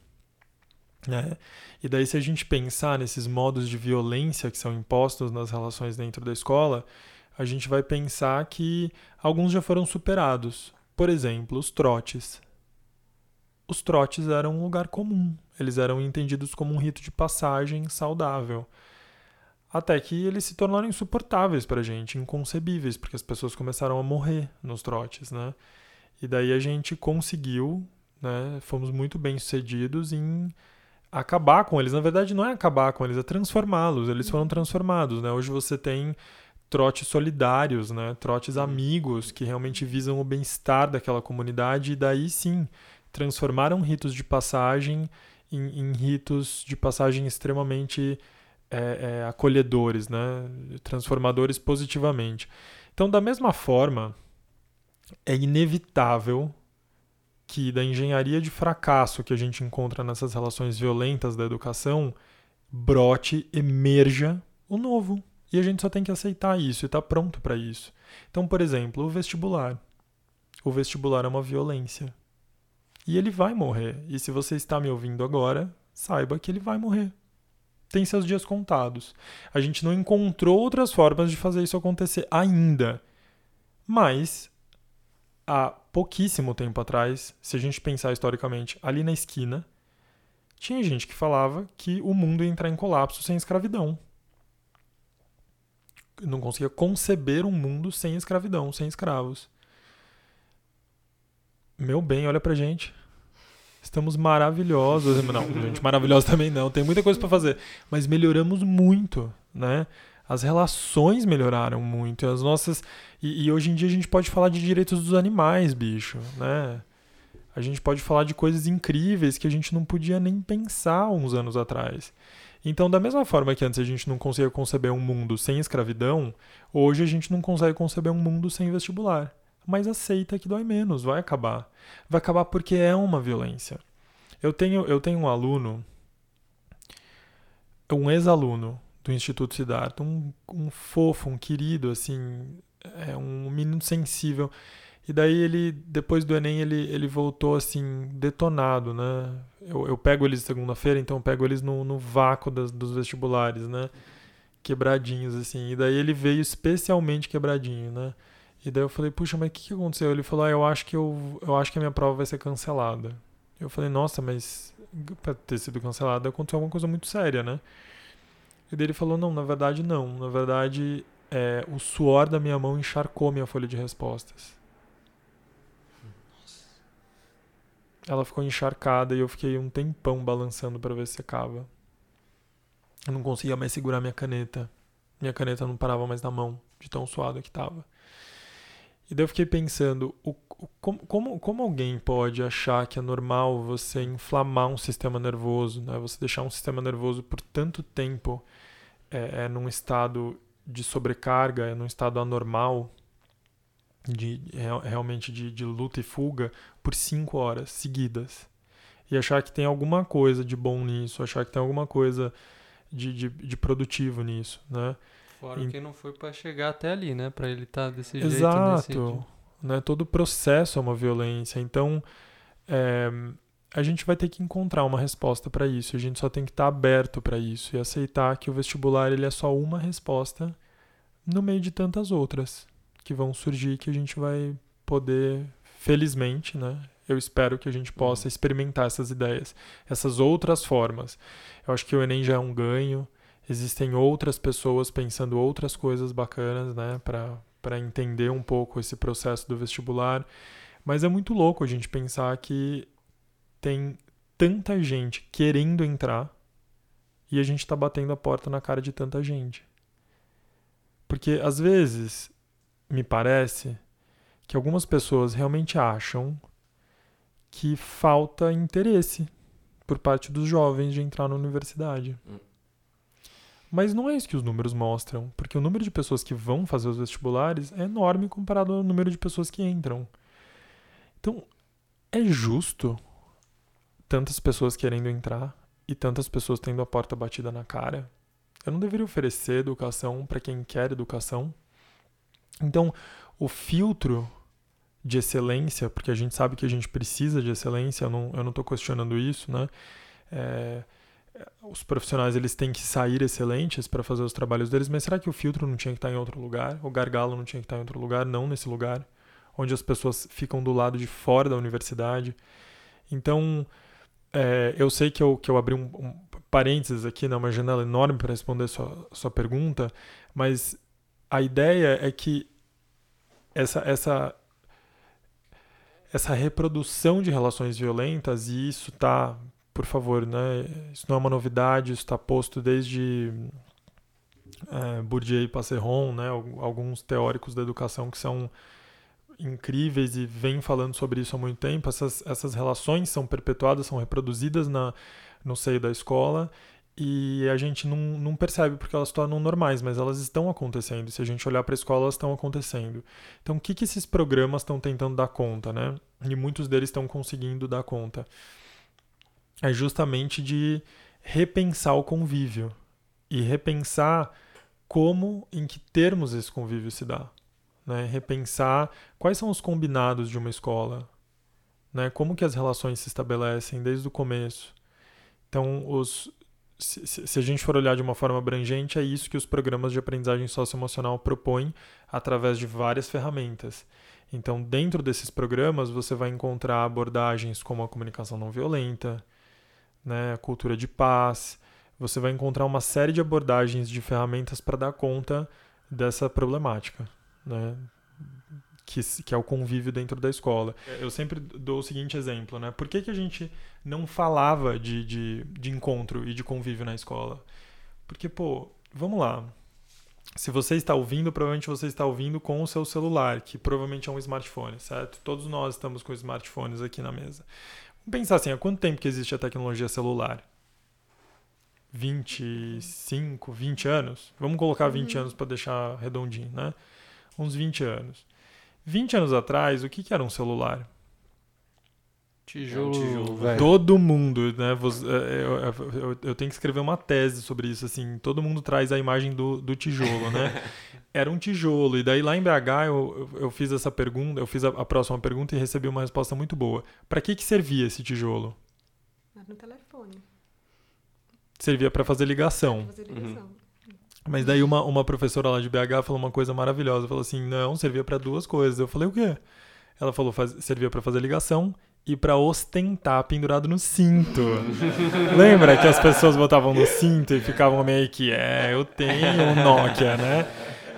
né? E daí, se a gente pensar nesses modos de violência que são impostos nas relações dentro da escola, a gente vai pensar que alguns já foram superados. Por exemplo, os trotes. Os trotes eram um lugar comum. Eles eram entendidos como um rito de passagem saudável. Até que eles se tornaram insuportáveis para a gente, inconcebíveis, porque as pessoas começaram a morrer nos trotes, né? E daí a gente conseguiu, né, fomos muito bem sucedidos em acabar com eles. Na verdade, não é acabar com eles, é transformá-los. Eles foram transformados, né? Hoje você tem trotes solidários, né? Trotes amigos que realmente visam o bem-estar daquela comunidade. E daí sim, transformaram ritos de passagem em, em ritos de passagem extremamente... É, é, acolhedores, né? Transformadores positivamente. Então, da mesma forma, é inevitável que da engenharia de fracasso que a gente encontra nessas relações violentas da educação, brote, emerja o novo. E a gente só tem que aceitar isso e estar pronto para isso. Então, por exemplo, o vestibular. O vestibular é uma violência. E ele vai morrer. E se você está me ouvindo agora, saiba que ele vai morrer. Tem seus dias contados. A gente não encontrou outras formas de fazer isso acontecer ainda. Mas, há pouquíssimo tempo atrás, se a gente pensar historicamente, ali na esquina, tinha gente que falava que o mundo ia entrar em colapso sem escravidão. Não conseguia conceber um mundo sem escravidão, sem escravos. Meu bem, olha pra gente. Estamos maravilhosos. Não, gente, maravilhosos também não. Tem muita coisa para fazer. Mas melhoramos muito, né? As relações melhoraram muito. As nossas... E, e hoje em dia a gente pode falar de direitos dos animais, bicho, né? A gente pode falar de coisas incríveis que a gente não podia nem pensar uns anos atrás. Então, da mesma forma que antes a gente não conseguia conceber um mundo sem escravidão, hoje a gente não consegue conceber um mundo sem vestibular. Mas aceita que dói menos, vai acabar. Vai acabar porque é uma violência. Eu tenho, eu tenho um aluno, um ex-aluno do Instituto Siddhartha, um, um fofo, um querido, assim, é um menino sensível. E daí ele, depois do Enem, ele, ele voltou, assim, detonado, né? Eu, eu pego eles segunda-feira, então eu pego eles no, no vácuo das, dos vestibulares, né? Quebradinhos, assim. E daí ele veio especialmente quebradinho, né? E daí eu falei, puxa, mas o que, que aconteceu? Ele falou, ah, eu acho que eu, eu acho que a minha prova vai ser cancelada. Eu falei, nossa, mas pra ter sido cancelada aconteceu alguma coisa muito séria, né? E daí ele falou, não, na verdade não. Na verdade, é, o suor da minha mão encharcou minha folha de respostas. Nossa. Ela ficou encharcada e eu fiquei um tempão balançando pra ver se secava. Eu não conseguia mais segurar minha caneta. Minha caneta não parava mais na mão, de tão suada que tava. E daí eu fiquei pensando, o, o, como, como alguém pode achar que é normal você inflamar um sistema nervoso, né? Você deixar um sistema nervoso por tanto tempo é, é num estado de sobrecarga, é num estado anormal, de, é, realmente de, de luta e fuga, por cinco horas seguidas. E achar que tem alguma coisa de bom nisso, achar que tem alguma coisa de, de, de produtivo nisso, né? Fora que não foi para chegar até ali, né? Para ele estar tá desse jeito. Exato. Né? Todo o processo é uma violência. Então, é, a gente vai ter que encontrar uma resposta para isso. A gente só tem que estar tá aberto para isso e aceitar que o vestibular ele é só uma resposta no meio de tantas outras que vão surgir, que a gente vai poder, felizmente, né? Eu espero que a gente possa experimentar essas ideias, essas outras formas. Eu acho que o Enem já é um ganho. Existem outras pessoas pensando outras coisas bacanas, né, para entender um pouco esse processo do vestibular. Mas é muito louco a gente pensar que tem tanta gente querendo entrar e a gente está batendo a porta na cara de tanta gente. Porque, às vezes, me parece que algumas pessoas realmente acham que falta interesse por parte dos jovens de entrar na universidade. Mas não é isso que os números mostram, porque o número de pessoas que vão fazer os vestibulares é enorme comparado ao número de pessoas que entram. Então, é justo tantas pessoas querendo entrar e tantas pessoas tendo a porta batida na cara? Eu não deveria oferecer educação para quem quer educação? Então, o filtro de excelência, porque a gente sabe que a gente precisa de excelência, eu não, eu não estou questionando isso, né? É, os profissionais, eles têm que sair excelentes para fazer os trabalhos deles, mas será que o filtro não tinha que estar em outro lugar? O gargalo não tinha que estar em outro lugar? Não nesse lugar, onde as pessoas ficam do lado de fora da universidade. Então, é, eu sei que eu, que eu abri um, um parênteses aqui, né, uma janela enorme para responder a sua, a sua pergunta, mas a ideia é que essa... essa Essa reprodução de relações violentas, e isso está, por favor, né, isso não é uma novidade, isso está posto desde é, Bourdieu e Passeron, né, alguns teóricos da educação que são incríveis e vêm falando sobre isso há muito tempo. Essas, essas relações são perpetuadas, são reproduzidas na, no seio da escola, e a gente não, não percebe porque elas se tornam normais, mas elas estão acontecendo. Se a gente olhar para a escola, elas estão acontecendo. Então, o que, que esses programas estão tentando dar conta, né? E muitos deles estão conseguindo dar conta. É justamente de repensar o convívio e repensar como, em que termos esse convívio se dá, né? Repensar quais são os combinados de uma escola, né? Como que as relações se estabelecem desde o começo. Então, os... Se, se, se a gente for olhar de uma forma abrangente, é isso que os programas de aprendizagem socioemocional propõem através de várias ferramentas. Então, dentro desses programas, você vai encontrar abordagens como a comunicação não violenta, né, a cultura de paz. Você vai encontrar uma série de abordagens de ferramentas para dar conta dessa problemática, né, que, que é o convívio dentro da escola. Eu sempre dou o seguinte exemplo, né? Por que que a gente não falava de, de, de encontro e de convívio na escola? Porque, pô, vamos lá. Se você está ouvindo, provavelmente você está ouvindo com o seu celular, que provavelmente é um smartphone, certo? Todos nós estamos com smartphones aqui na mesa. Vamos pensar assim, há quanto tempo que existe a tecnologia celular? vinte e cinco, vinte anos? Vamos colocar vinte anos para deixar redondinho, né? Uns vinte anos. vinte anos atrás, o que, que era um celular? Tijolo, tijolo velho. Todo mundo, né? Eu, eu, eu tenho que escrever uma tese sobre isso, assim. Todo mundo traz a imagem do, do tijolo, né? Era um tijolo. E daí lá em B H eu, eu fiz essa pergunta, eu fiz a, a próxima pergunta e recebi uma resposta muito boa. Para que, que servia esse tijolo? Era no telefone. Servia para fazer ligação. Pra fazer ligação. Uhum. Mas daí uma, uma professora lá de B H falou uma coisa maravilhosa. Falou assim, não, servia para duas coisas. Eu falei, o quê? Ela falou, faz, servia para fazer ligação e para ostentar pendurado no cinto. Lembra que as pessoas botavam no cinto e ficavam meio que, é, eu tenho um Nokia, né?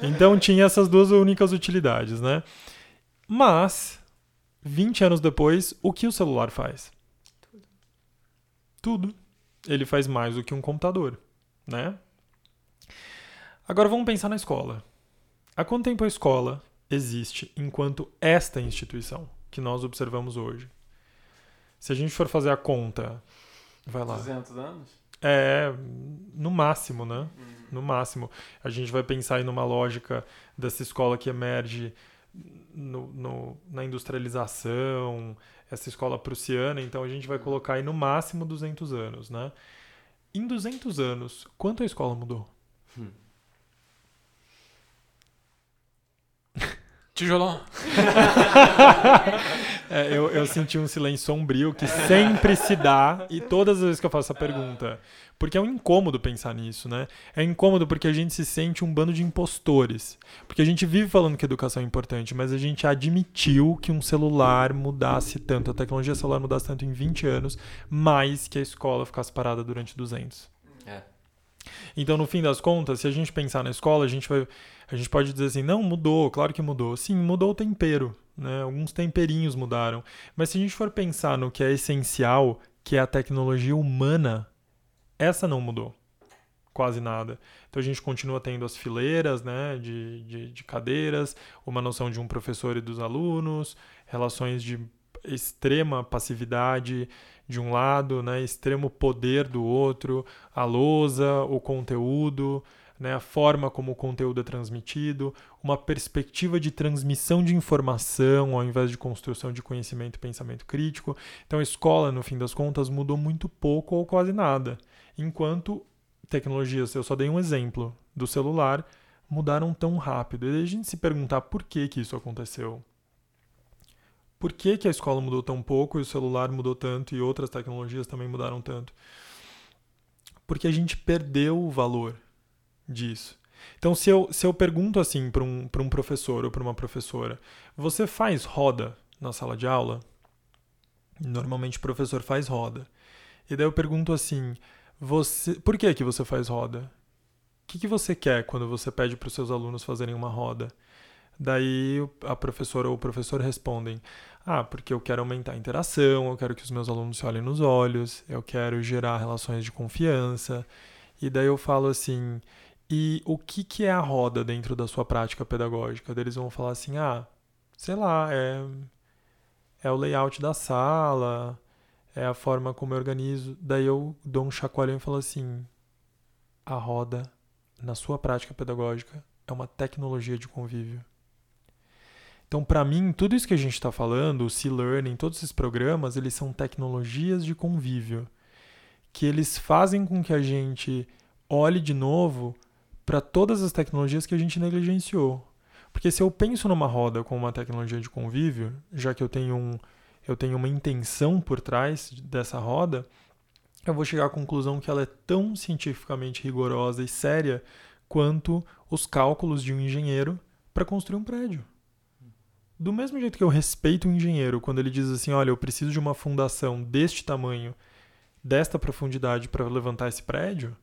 Então tinha essas duas únicas utilidades, né? Mas, vinte anos depois, o que o celular faz? Tudo. Tudo. Ele faz mais do que um computador, né? Agora vamos pensar na escola. Há quanto tempo a escola existe enquanto esta instituição que nós observamos hoje? Se a gente for fazer a conta, vai lá. duzentos anos? É, no máximo, né? Hum. No máximo. A gente vai pensar em uma lógica dessa escola que emerge no, no, na industrialização, essa escola prussiana, então a gente vai colocar aí no máximo duzentos anos, né? Em duzentos anos, quanto a escola mudou? Hum. Tijolão. é, eu, eu senti um silêncio sombrio que sempre se dá e todas as vezes que eu faço essa pergunta. Porque é um incômodo pensar nisso, né? É incômodo porque a gente se sente um bando de impostores. Porque a gente vive falando que educação é importante, mas a gente admitiu que um celular mudasse tanto, a tecnologia celular mudasse tanto em vinte anos, mais que a escola ficasse parada durante duzentos. É. Então, no fim das contas, se a gente pensar na escola, a gente vai, a gente pode dizer assim, não, mudou, claro que mudou. Sim, mudou o tempero, né? Alguns temperinhos mudaram. Mas se a gente for pensar no que é essencial, que é a tecnologia humana, essa não mudou quase nada. Então a gente continua tendo as fileiras, né, de, de, de cadeiras, uma noção de um professor e dos alunos, relações de extrema passividade de um lado, né, extremo poder do outro, a lousa, o conteúdo, né, a forma como o conteúdo é transmitido, uma perspectiva de transmissão de informação ao invés de construção de conhecimento e pensamento crítico. Então a escola, no fim das contas, mudou muito pouco ou quase nada, enquanto tecnologias, eu só dei um exemplo do celular, mudaram tão rápido. E a gente se perguntar por que que isso aconteceu. Por que que a escola mudou tão pouco e o celular mudou tanto e outras tecnologias também mudaram tanto? Porque a gente perdeu o valor disso. Então, se eu, se eu pergunto assim para um, para um professor ou para uma professora, você faz roda na sala de aula? Normalmente o professor faz roda. E daí eu pergunto assim... Você, por que que você faz roda? O que que você quer quando você pede para os seus alunos fazerem uma roda? Daí a professora ou o professor respondem, ah, porque eu quero aumentar a interação, eu quero que os meus alunos se olhem nos olhos, eu quero gerar relações de confiança. E daí eu falo assim, e o que que é a roda dentro da sua prática pedagógica? Daí eles vão falar assim, ah, sei lá, é, é o layout da sala... É a forma como eu organizo. Daí eu dou um chacoalhão e falo assim, a roda, na sua prática pedagógica, é uma tecnologia de convívio. Então, para mim, tudo isso que a gente está falando, o SEE Learning, todos esses programas, eles são tecnologias de convívio, que eles fazem com que a gente olhe de novo para todas as tecnologias que a gente negligenciou. Porque se eu penso numa roda como uma tecnologia de convívio, já que eu tenho um... eu tenho uma intenção por trás dessa roda, eu vou chegar à conclusão que ela é tão cientificamente rigorosa e séria quanto os cálculos de um engenheiro para construir um prédio. Do mesmo jeito que eu respeito o engenheiro quando ele diz assim, olha, eu preciso de uma fundação deste tamanho, desta profundidade para levantar esse prédio,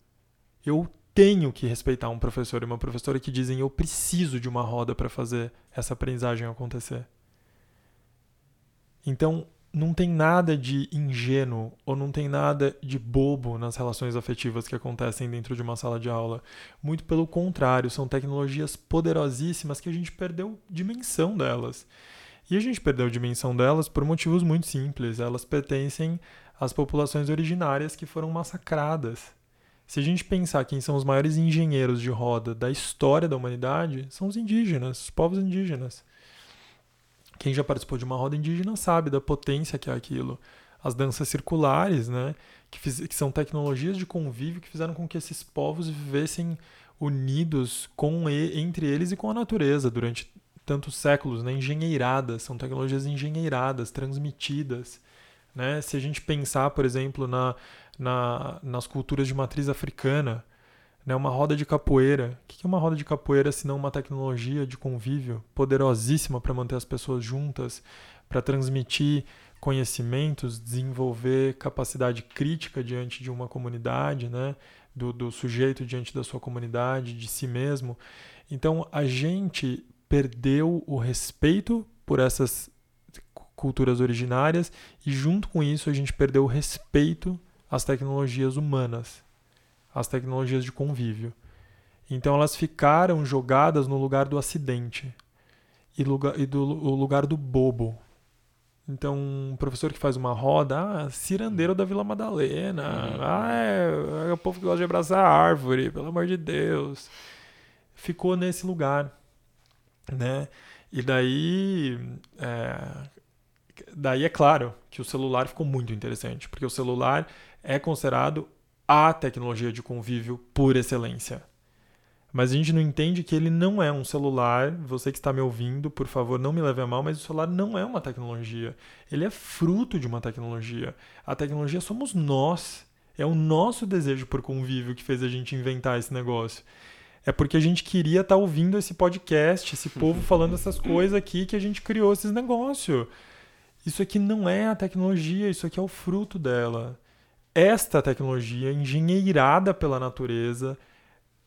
eu tenho que respeitar um professor e uma professora que dizem, eu preciso de uma roda para fazer essa aprendizagem acontecer. Então, não tem nada de ingênuo ou não tem nada de bobo nas relações afetivas que acontecem dentro de uma sala de aula. Muito pelo contrário, são tecnologias poderosíssimas que a gente perdeu dimensão delas. E a gente perdeu dimensão delas por motivos muito simples. Elas pertencem às populações originárias que foram massacradas. Se a gente pensar quem são os maiores engenheiros de roda da história da humanidade, são os indígenas, os povos indígenas. Quem já participou de uma roda indígena sabe da potência que é aquilo. As danças circulares, né, que, fiz, que são tecnologias de convívio que fizeram com que esses povos vivessem unidos com e, entre eles e com a natureza durante tantos séculos, né, engenheiradas, são tecnologias engenheiradas, transmitidas. Né? Se a gente pensar, por exemplo, na, na, nas culturas de matriz africana, né, uma roda de capoeira. O que é uma roda de capoeira se não uma tecnologia de convívio poderosíssima para manter as pessoas juntas, para transmitir conhecimentos, desenvolver capacidade crítica diante de uma comunidade, né, do, do sujeito diante da sua comunidade, de si mesmo. Então, a gente perdeu o respeito por essas culturas originárias e, junto com isso, a gente perdeu o respeito às tecnologias humanas, as tecnologias de convívio. Então elas ficaram jogadas no lugar do acidente e, lugar, e do o lugar do bobo. Então um professor que faz uma roda, ah, cirandeiro da Vila Madalena, ah, é, é o povo que gosta de abraçar a árvore, pelo amor de Deus. Ficou nesse lugar, né? E daí é, daí é claro que o celular ficou muito interessante, porque o celular é considerado a tecnologia de convívio por excelência. Mas a gente não entende que ele não é um celular. Você que está me ouvindo, por favor, não me leve a mal, mas o celular não é uma tecnologia. Ele é fruto de uma tecnologia. A tecnologia somos nós. É o nosso desejo por convívio que fez a gente inventar esse negócio. É porque a gente queria estar ouvindo esse podcast, esse povo falando essas coisas aqui, que a gente criou esses negócios. Isso aqui não é a tecnologia, isso aqui é o fruto dela. Esta tecnologia, engenheirada pela natureza,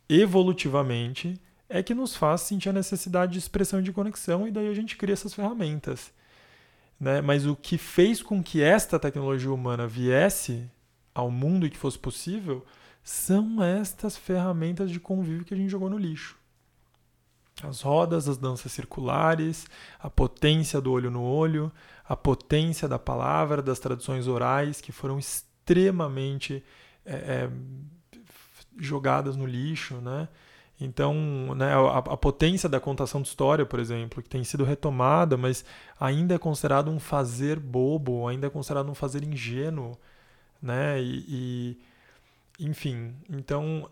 evolutivamente, é que nos faz sentir a necessidade de expressão e de conexão, e daí a gente cria essas ferramentas. né? Mas o que fez com que esta tecnologia humana viesse ao mundo e que fosse possível são estas ferramentas de convívio que a gente jogou no lixo. As rodas, as danças circulares, a potência do olho no olho, a potência da palavra, das tradições orais, que foram extremamente é, é, jogadas no lixo, né? Então, né, a, a potência da contação de história, por exemplo, que tem sido retomada, mas ainda é considerado um fazer bobo, ainda é considerado um fazer ingênuo, né? E, e, enfim, então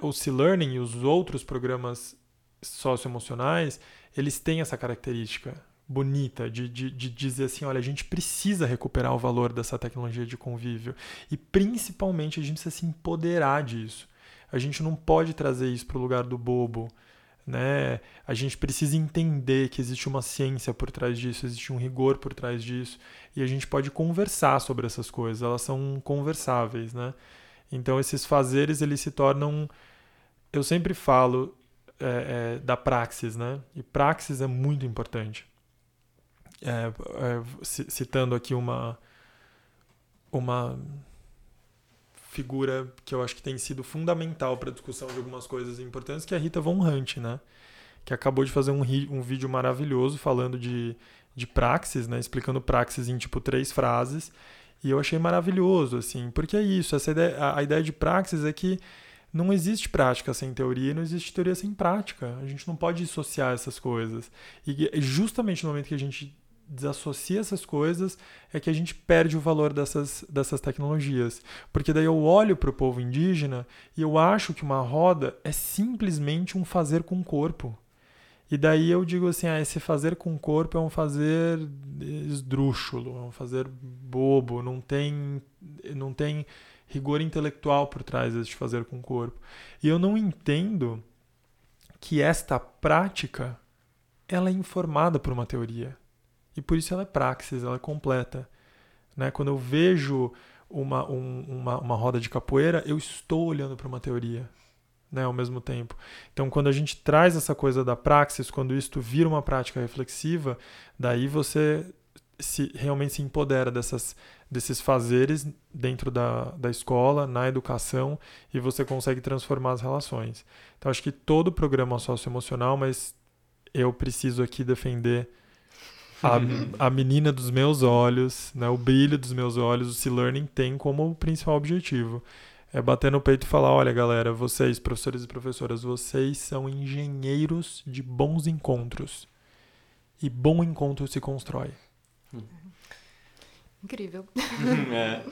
o SEE Learning e os outros programas socioemocionais, eles têm essa característica bonita de, de, de dizer assim, olha, a gente precisa recuperar o valor dessa tecnologia de convívio e, principalmente, a gente precisa se empoderar disso. A gente não pode trazer isso para o lugar do bobo, né? A gente precisa entender que existe uma ciência por trás disso, existe um rigor por trás disso, e a gente pode conversar sobre essas coisas, elas são conversáveis, né? Então, esses fazeres, eles se tornam... Eu sempre falo é, é, da praxis, né? E praxis é muito importante. É, é, citando aqui uma... uma... figura que eu acho que tem sido fundamental para a discussão de algumas coisas importantes, que é a Rita Von Hunt, né? Que acabou de fazer um, um vídeo maravilhoso falando de, de praxis, né? Explicando praxis em, tipo, três frases. E eu achei maravilhoso, assim, porque é isso. Essa ideia, a, a ideia de praxis é que não existe prática sem teoria e não existe teoria sem prática. A gente não pode dissociar essas coisas. E justamente no momento que a gente desassocia essas coisas, é que a gente perde o valor dessas, dessas tecnologias. Porque daí eu olho para o povo indígena e eu acho que uma roda é simplesmente um fazer com o corpo. E daí eu digo assim, ah, esse fazer com o corpo é um fazer esdrúxulo, é um fazer bobo, não tem, não tem rigor intelectual por trás desse fazer com o corpo. E eu não entendo que esta prática, ela é informada por uma teoria. E por isso ela é praxis, ela é completa. Né? Quando eu vejo uma, um, uma, uma roda de capoeira, eu estou olhando para uma teoria, né? Ao mesmo tempo. Então, quando a gente traz essa coisa da praxis, quando isto vira uma prática reflexiva, daí você se, realmente se empodera dessas, desses fazeres dentro da, da escola, na educação, e você consegue transformar as relações. Então, acho que todo programa socioemocional, mas eu preciso aqui defender... A, a menina dos meus olhos, né, o brilho dos meus olhos, o SEE Learning tem como principal objetivo. É bater no peito e falar, olha galera, vocês, professores e professoras, vocês são engenheiros de bons encontros. E bom encontro se constrói. Incrível. É.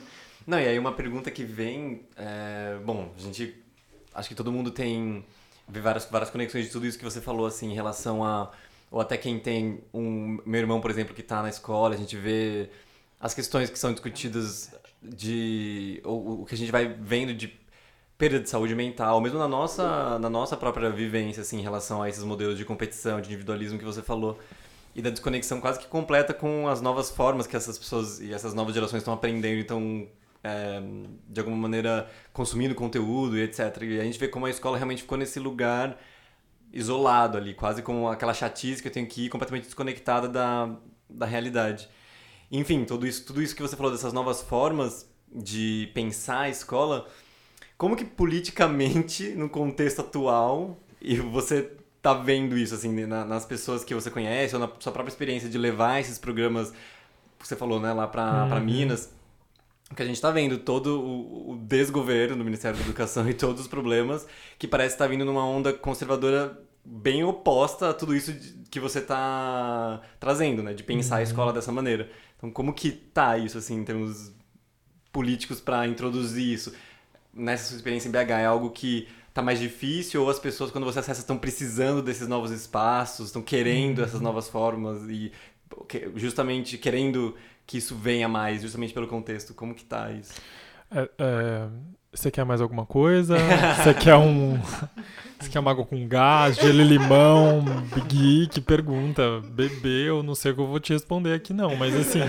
Não, e aí uma pergunta que vem... É, bom, a gente... Acho que todo mundo tem várias, várias conexões de tudo isso que você falou, assim, em relação a... Ou até quem tem um... Meu irmão, por exemplo, que está na escola, a gente vê as questões que são discutidas de... Ou o que a gente vai vendo de perda de saúde mental, mesmo na nossa, na nossa própria vivência, assim, em relação a esses modelos de competição, de individualismo que você falou, e da desconexão quase que completa com as novas formas que essas pessoas e essas novas gerações estão aprendendo e estão, é, de alguma maneira, consumindo conteúdo e etcétera. E a gente vê como a escola realmente ficou nesse lugar... isolado ali, quase como aquela chatice que eu tenho que ir completamente desconectada da, da realidade. Enfim, tudo isso, tudo isso que você falou dessas novas formas de pensar a escola, como que politicamente, no contexto atual, e você tá vendo isso, assim, na, nas pessoas que você conhece, ou na sua própria experiência de levar esses programas, que você falou, né, lá pra, uhum. pra Minas, que a gente tá vendo todo o, o desgoverno do Ministério da Educação e todos os problemas que parece estar tá vindo numa onda conservadora bem oposta a tudo isso de, que você tá trazendo, né? De pensar uhum. a escola dessa maneira. Então, como que tá isso, assim, em termos políticos para introduzir isso? Nessa sua experiência em B H, é algo que tá mais difícil ou as pessoas, quando você acessa, estão precisando desses novos espaços, estão querendo uhum. essas novas formas e justamente querendo... que isso venha mais, justamente pelo contexto. Como que tá isso? É, é, você quer mais alguma coisa? Você quer um... Você quer uma água com gás, gelo e limão, Gui, que pergunta, bebê, eu não sei o que eu vou te responder aqui não, mas assim,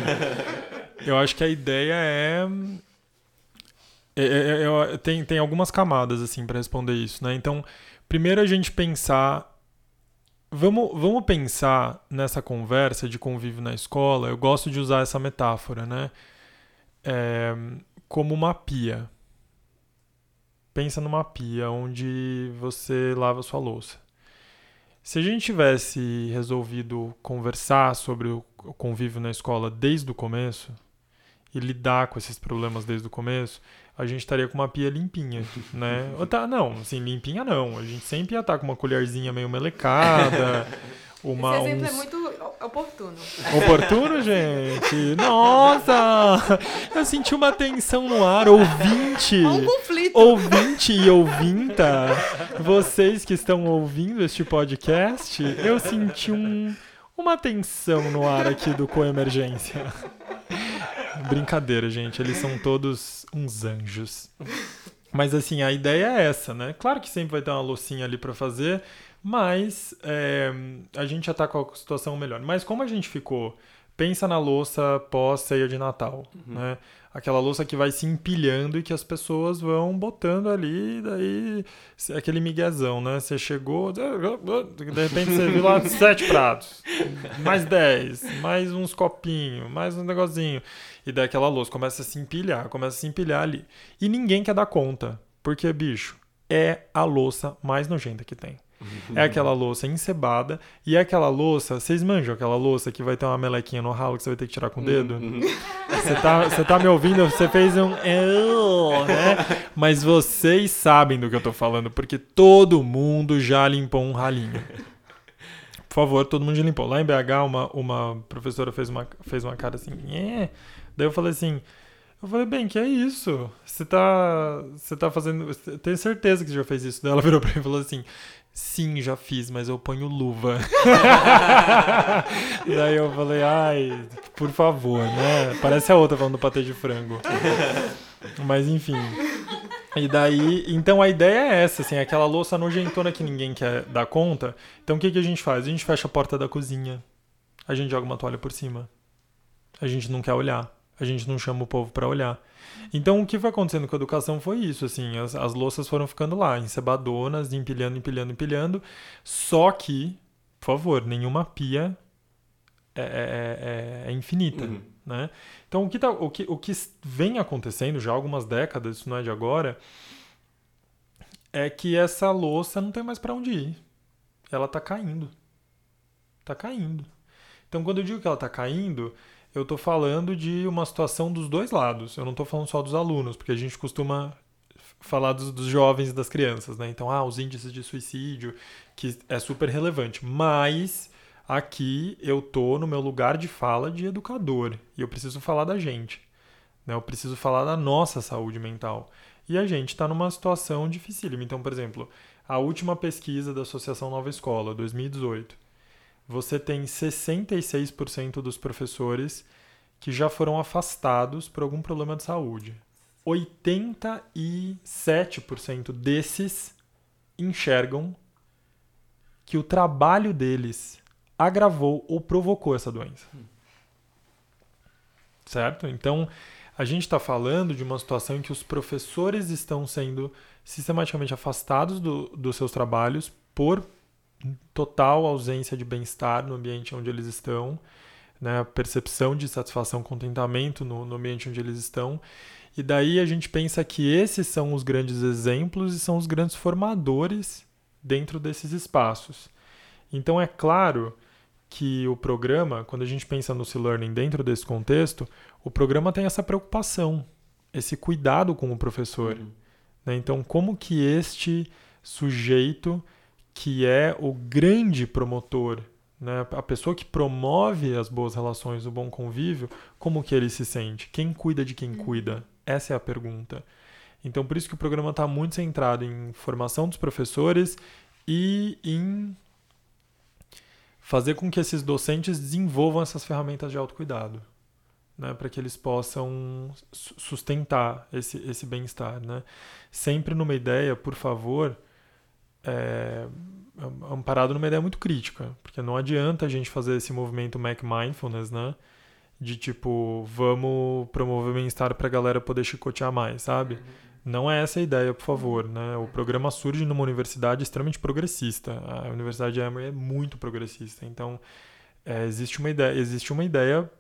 eu acho que a ideia é... é, é, é tem, tem algumas camadas, assim, para responder isso, né? Então, primeiro a gente pensar Vamos, vamos pensar nessa conversa de convívio na escola. Eu gosto de usar essa metáfora, né? É, como uma pia. Pensa numa pia onde você lava sua louça. Se a gente tivesse resolvido conversar sobre o convívio na escola desde o começo e lidar com esses problemas desde o começo, a gente estaria com uma pia limpinha, né? Ou tá, não, assim, limpinha não. A gente sempre ia estar com uma colherzinha meio melecada. Uma, Esse exemplo uns... é muito oportuno. Oportuno, gente? Nossa! Eu senti uma tensão no ar, ouvinte. Um conflito. Ouvinte e ouvinta. Vocês que estão ouvindo este podcast, eu senti um, uma tensão no ar aqui do Coemergência. Brincadeira, gente. Eles são todos uns anjos. Mas, assim, a ideia é essa, né? Claro que sempre vai ter uma loucinha ali pra fazer, mas é, a gente já tá com a situação melhor. Mas como a gente ficou... Pensa na louça pós-ceia de Natal, uhum. né? Aquela louça que vai se empilhando e que as pessoas vão botando ali, daí... Aquele miguezão, né? Você chegou... De repente você viu lá sete pratos, mais dez, mais uns copinhos, mais um negocinho. E daí aquela louça começa a se empilhar, começa a se empilhar ali. E ninguém quer dar conta, porque, bicho, é a louça mais nojenta que tem. É aquela louça encebada. E é aquela louça... Vocês manjam aquela louça que vai ter uma melequinha no ralo que você vai ter que tirar com o dedo? Você tá, você tá me ouvindo? Você fez um... né? Mas vocês sabem do que eu tô falando, porque todo mundo já limpou um ralinho. Por favor, todo mundo já limpou. Lá em B H, uma, uma professora fez uma, fez uma cara assim... É. Daí eu falei assim... Eu falei, bem, que é isso? Você tá, você tá fazendo... Eu tenho certeza que você já fez isso. Daí ela virou pra mim e falou assim... Sim, já fiz, mas eu ponho luva. Daí eu falei, ai, por favor, né? Parece a outra falando do patê de frango. Mas enfim. E daí, então a ideia é essa, assim, aquela louça nojentona que ninguém quer dar conta. Então o que, que a gente faz? A gente fecha a porta da cozinha. A gente joga uma toalha por cima. A gente não quer olhar. A gente não chama o povo pra olhar. Então, o que foi acontecendo com a educação foi isso, assim. As, as louças foram ficando lá, encebadonas, empilhando, empilhando, empilhando. Só que, por favor, nenhuma pia é, é, é infinita, uhum. né? Então, o que, tá, o, que, o que vem acontecendo já há algumas décadas, isso não é de agora, é que essa louça não tem mais pra onde ir. Ela tá caindo. Tá caindo. Então, quando eu digo que ela tá caindo... Eu tô falando de uma situação dos dois lados. Eu não tô falando só dos alunos, porque a gente costuma falar dos, dos jovens e das crianças, né? Então, ah, os índices de suicídio, que é super relevante. Mas aqui eu tô no meu lugar de fala de educador. E eu preciso falar da gente, né? Eu preciso falar da nossa saúde mental. E a gente tá numa situação dificílima. Então, por exemplo, a última pesquisa da Associação Nova Escola, dois mil e dezoito. Você tem sessenta e seis por cento dos professores que já foram afastados por algum problema de saúde. oitenta e sete por cento desses enxergam que o trabalho deles agravou ou provocou essa doença. Certo? Então, a gente está falando de uma situação em que os professores estão sendo sistematicamente afastados do, dos seus trabalhos por total ausência de bem-estar no ambiente onde eles estão, né? A percepção de satisfação, contentamento no, no ambiente onde eles estão. E daí a gente pensa que esses são os grandes exemplos e são os grandes formadores dentro desses espaços. Então é claro que o programa, quando a gente pensa no SEE Learning dentro desse contexto, o programa tem essa preocupação, esse cuidado com o professor. Uhum. Né? Então como que este sujeito... que é o grande promotor, né? A pessoa que promove as boas relações, o bom convívio, como que ele se sente? Quem cuida de quem cuida? Essa é a pergunta. Então, por isso que o programa está muito centrado em formação dos professores e em fazer com que esses docentes desenvolvam essas ferramentas de autocuidado, né? Para que eles possam sustentar esse, esse bem-estar, né? Sempre numa ideia, por favor... É, amparado numa ideia muito crítica, porque não adianta a gente fazer esse movimento Mac Mindfulness, né? De tipo, vamos promover bem-estar pra galera poder chicotear mais, sabe? Não é essa a ideia, por favor, né? O programa surge numa universidade extremamente progressista. A Universidade de Emory é muito progressista. Então, é, existe uma ideia, existe uma ideia,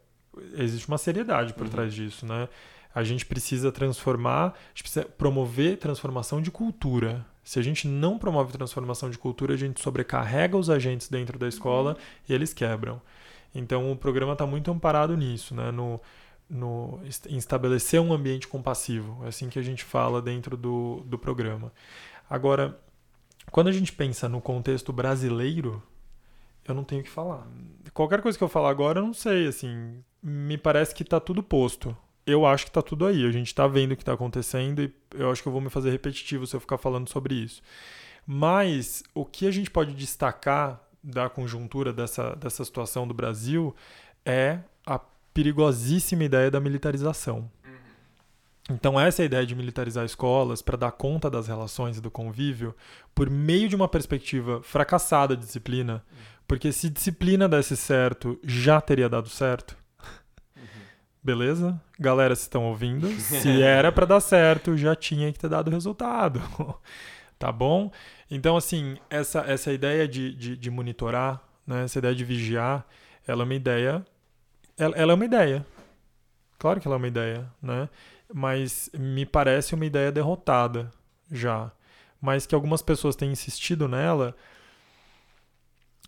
existe uma seriedade por uhum. trás disso, né? A gente precisa transformar, a gente precisa promover transformação de cultura. Se a gente não promove transformação de cultura, a gente sobrecarrega os agentes dentro da escola uhum. e eles quebram. Então, o programa está muito amparado nisso, né? No... No, em estabelecer um ambiente compassivo. É assim que a gente fala dentro do, do programa. Agora, quando a gente pensa no contexto brasileiro, eu não tenho o que falar. Qualquer coisa que eu falar agora, eu não sei. Assim, me parece que está tudo posto. Eu acho que está tudo aí. A gente está vendo o que está acontecendo e eu acho que eu vou me fazer repetitivo se eu ficar falando sobre isso. Mas o que a gente pode destacar da conjuntura dessa, dessa situação do Brasil é a perigosíssima ideia da militarização. Então essa é a ideia de militarizar escolas para dar conta das relações e do convívio por meio de uma perspectiva fracassada de disciplina, porque se disciplina desse certo, já teria dado certo. Uhum. Beleza? Galera, se estão ouvindo? Se era para dar certo, já tinha que ter dado resultado. Tá bom? Então, assim, essa, essa ideia de, de, de monitorar, né? Essa ideia de vigiar, ela é uma ideia... Ela é uma ideia. Claro que ela é uma ideia, né? Mas me parece uma ideia derrotada já. Mas que algumas pessoas têm insistido nela.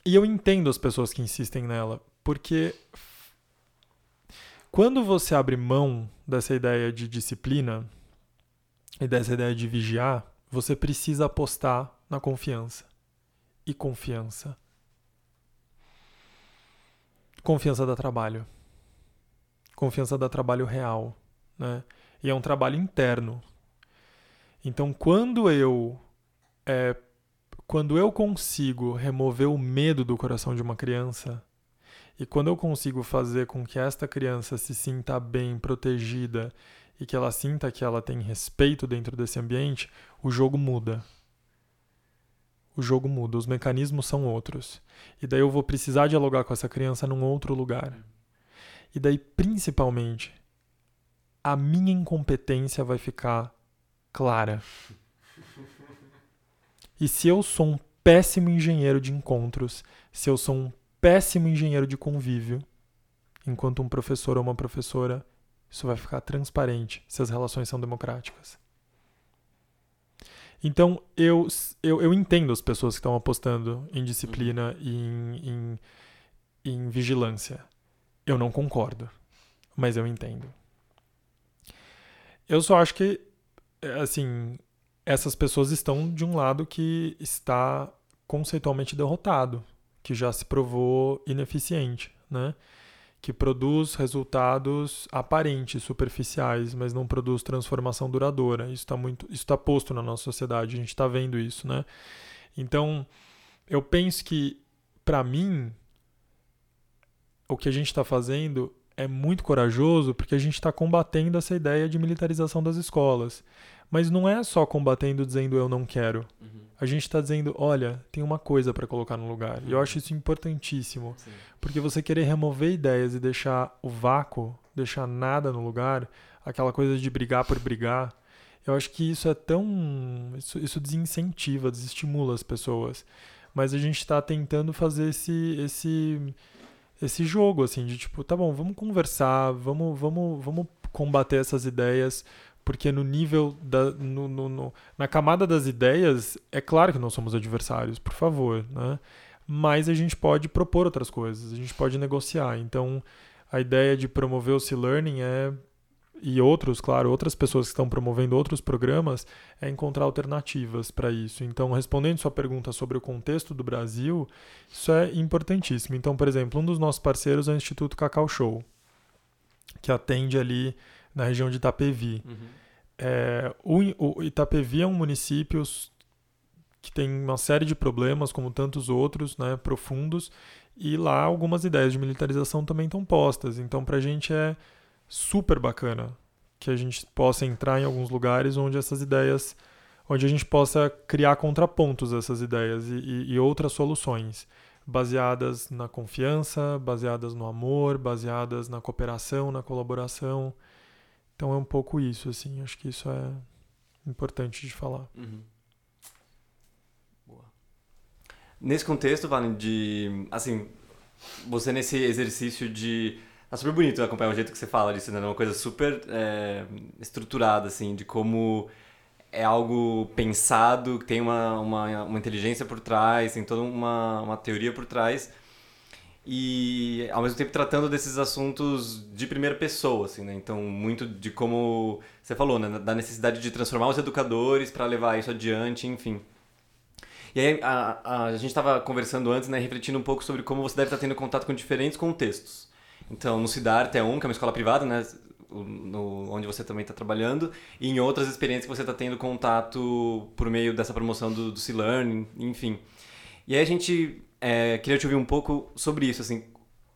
E eu entendo as pessoas que insistem nela. Porque quando você abre mão dessa ideia de disciplina e dessa ideia de vigiar, você precisa apostar na confiança. E confiança. Confiança dá trabalho. Confiança dá trabalho real, né? E é um trabalho interno. Então, quando eu, é, quando eu consigo remover o medo do coração de uma criança e quando eu consigo fazer com que esta criança se sinta bem, protegida e que ela sinta que ela tem respeito dentro desse ambiente, o jogo muda. O jogo muda, os mecanismos são outros. E daí eu vou precisar dialogar com essa criança num outro lugar. E daí, principalmente, a minha incompetência vai ficar clara. E se eu sou um péssimo engenheiro de encontros, se eu sou um péssimo engenheiro de convívio, enquanto um professor ou uma professora, isso vai ficar transparente se as relações são democráticas. Então, eu, eu, eu entendo as pessoas que estão apostando em disciplina e em, em, em vigilância. Eu não concordo, mas eu entendo. Eu só acho que, assim, essas pessoas estão de um lado que está conceitualmente derrotado, que já se provou ineficiente, né? Que produz resultados aparentes, superficiais, mas não produz transformação duradoura. Isso está muito, isso tá posto na nossa sociedade, a gente está vendo isso, né? Então, eu penso que, para mim, o que a gente está fazendo é muito corajoso porque a gente está combatendo essa ideia de militarização das escolas. Mas não é só combatendo dizendo eu não quero. Uhum. A gente está dizendo, olha, tem uma coisa para colocar no lugar. E eu acho isso importantíssimo. Sim. Porque você querer remover ideias e deixar o vácuo, deixar nada no lugar, aquela coisa de brigar por brigar, eu acho que isso é tão... Isso, isso desincentiva, desestimula as pessoas. Mas a gente está tentando fazer esse, esse, esse jogo, assim, de tipo, tá bom, vamos conversar, vamos, vamos, vamos combater essas ideias... Porque no nível, da, no, no, no, na camada das ideias, é claro que não somos adversários, por favor, né? Mas a gente pode propor outras coisas, a gente pode negociar. Então, a ideia de promover o SEE Learning é, e outros, claro, outras pessoas que estão promovendo outros programas, é encontrar alternativas para isso. Então, respondendo sua pergunta sobre o contexto do Brasil, isso é importantíssimo. Então, por exemplo, um dos nossos parceiros é o Instituto Cacau Show, que atende ali... na região de Itapevi. Uhum. É, o, o Itapevi é um município que tem uma série de problemas, como tantos outros, né, profundos, e lá algumas ideias de militarização também estão postas. Então, para a gente é super bacana que a gente possa entrar em alguns lugares onde essas ideias, onde a gente possa criar contrapontos a essas ideias e, e, e outras soluções, baseadas na confiança, baseadas no amor, baseadas na cooperação, na colaboração. Então é um pouco isso, assim, acho que isso é importante de falar. Uhum. Boa. Nesse contexto, Valen, de, assim, você nesse exercício de... Tá super bonito acompanhar o jeito que você fala disso, né? É uma coisa super é, estruturada, assim, de como é algo pensado, que tem uma, uma, uma inteligência por trás, tem toda uma, uma teoria por trás, e ao mesmo tempo tratando desses assuntos de primeira pessoa, assim, né? Então, muito de como você falou, né? Da necessidade de transformar os educadores para levar isso adiante, enfim. E aí, a, a, a gente estava conversando antes, né? Refletindo um pouco sobre como você deve estar tendo contato com diferentes contextos. Então, no Siddhartha é um, que é uma escola privada, né? No, onde você também está trabalhando, e em outras experiências que você está tendo contato por meio dessa promoção do, do SEE Learning, enfim. E aí a gente é, queria te ouvir um pouco sobre isso, assim,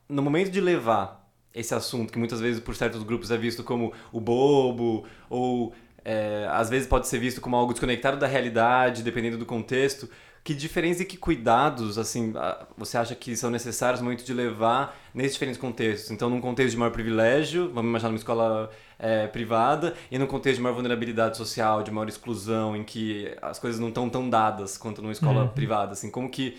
no momento de levar esse assunto, que muitas vezes por certos grupos é visto como o bobo, ou é, às vezes pode ser visto como algo desconectado da realidade, dependendo do contexto. Que diferença e que cuidados, assim, você acha que são necessários no momento de levar nesses diferentes contextos? Então, num contexto de maior privilégio, vamos imaginar numa escola é, privada, e num contexto de maior vulnerabilidade social, de maior exclusão, em que as coisas não estão tão dadas quanto numa escola uhum. privada, assim, como que,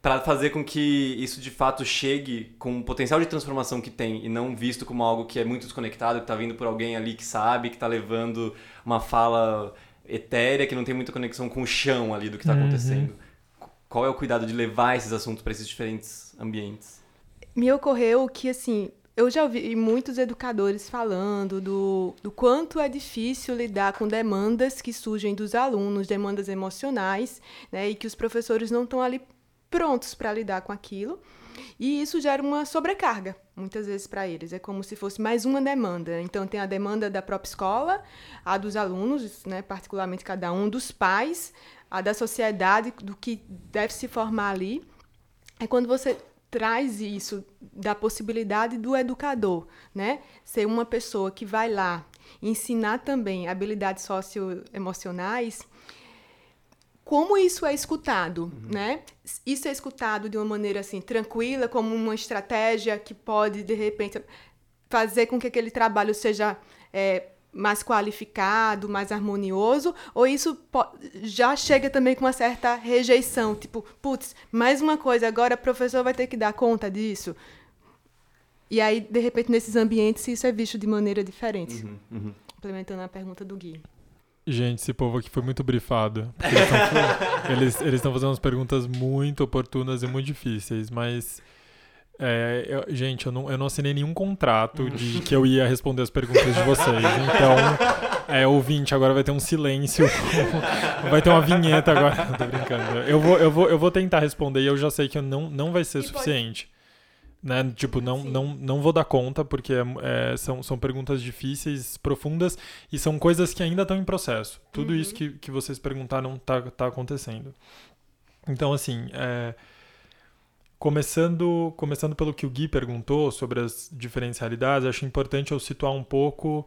para fazer com que isso de fato chegue com o potencial de transformação que tem e não visto como algo que é muito desconectado, que está vindo por alguém ali que sabe, que está levando uma fala... etérea, que não tem muita conexão com o chão ali do que está acontecendo. Uhum. Qual é o cuidado de levar esses assuntos para esses diferentes ambientes? Me ocorreu que, assim, eu já ouvi muitos educadores falando do, do quanto é difícil lidar com demandas que surgem dos alunos, demandas emocionais, né, e que os professores não estão ali prontos para lidar com aquilo. E isso gera uma sobrecarga, muitas vezes, para eles. É como se fosse mais uma demanda. Então, tem a demanda da própria escola, a dos alunos, né, particularmente cada um, dos pais, a da sociedade, do que deve se formar ali. É quando você traz isso da possibilidade do educador, né, ser uma pessoa que vai lá ensinar também habilidades socioemocionais. Como isso é escutado, uhum. né? Isso é escutado de uma maneira, assim, tranquila, como uma estratégia que pode, de repente, fazer com que aquele trabalho seja é, mais qualificado, mais harmonioso, ou isso po- já chega também com uma certa rejeição, tipo, putz, mais uma coisa, agora o professor vai ter que dar conta disso. E aí, de repente, nesses ambientes, isso é visto de maneira diferente. Uhum, uhum. Complementando a pergunta do Gui. Gente, esse povo aqui foi muito brifado. Eles estão fazendo umas perguntas muito oportunas e muito difíceis, mas... É, eu, gente, eu não, eu não assinei nenhum contrato de que eu ia responder as perguntas de vocês. Então, é, ouvinte, agora vai ter um silêncio. Vai ter uma vinheta agora. Tô brincando. Eu vou, eu vou, eu vou tentar responder e eu já sei que eu não, não vai ser e suficiente. Pode... Né? Tipo, não, não, não vou dar conta, porque é, são, são perguntas difíceis, profundas, e são coisas que ainda estão em processo. Tudo uhum. isso que, que vocês perguntaram está tá acontecendo. Então, assim, é, começando, começando pelo que o Gui perguntou sobre as diferentes realidades, acho importante eu situar um pouco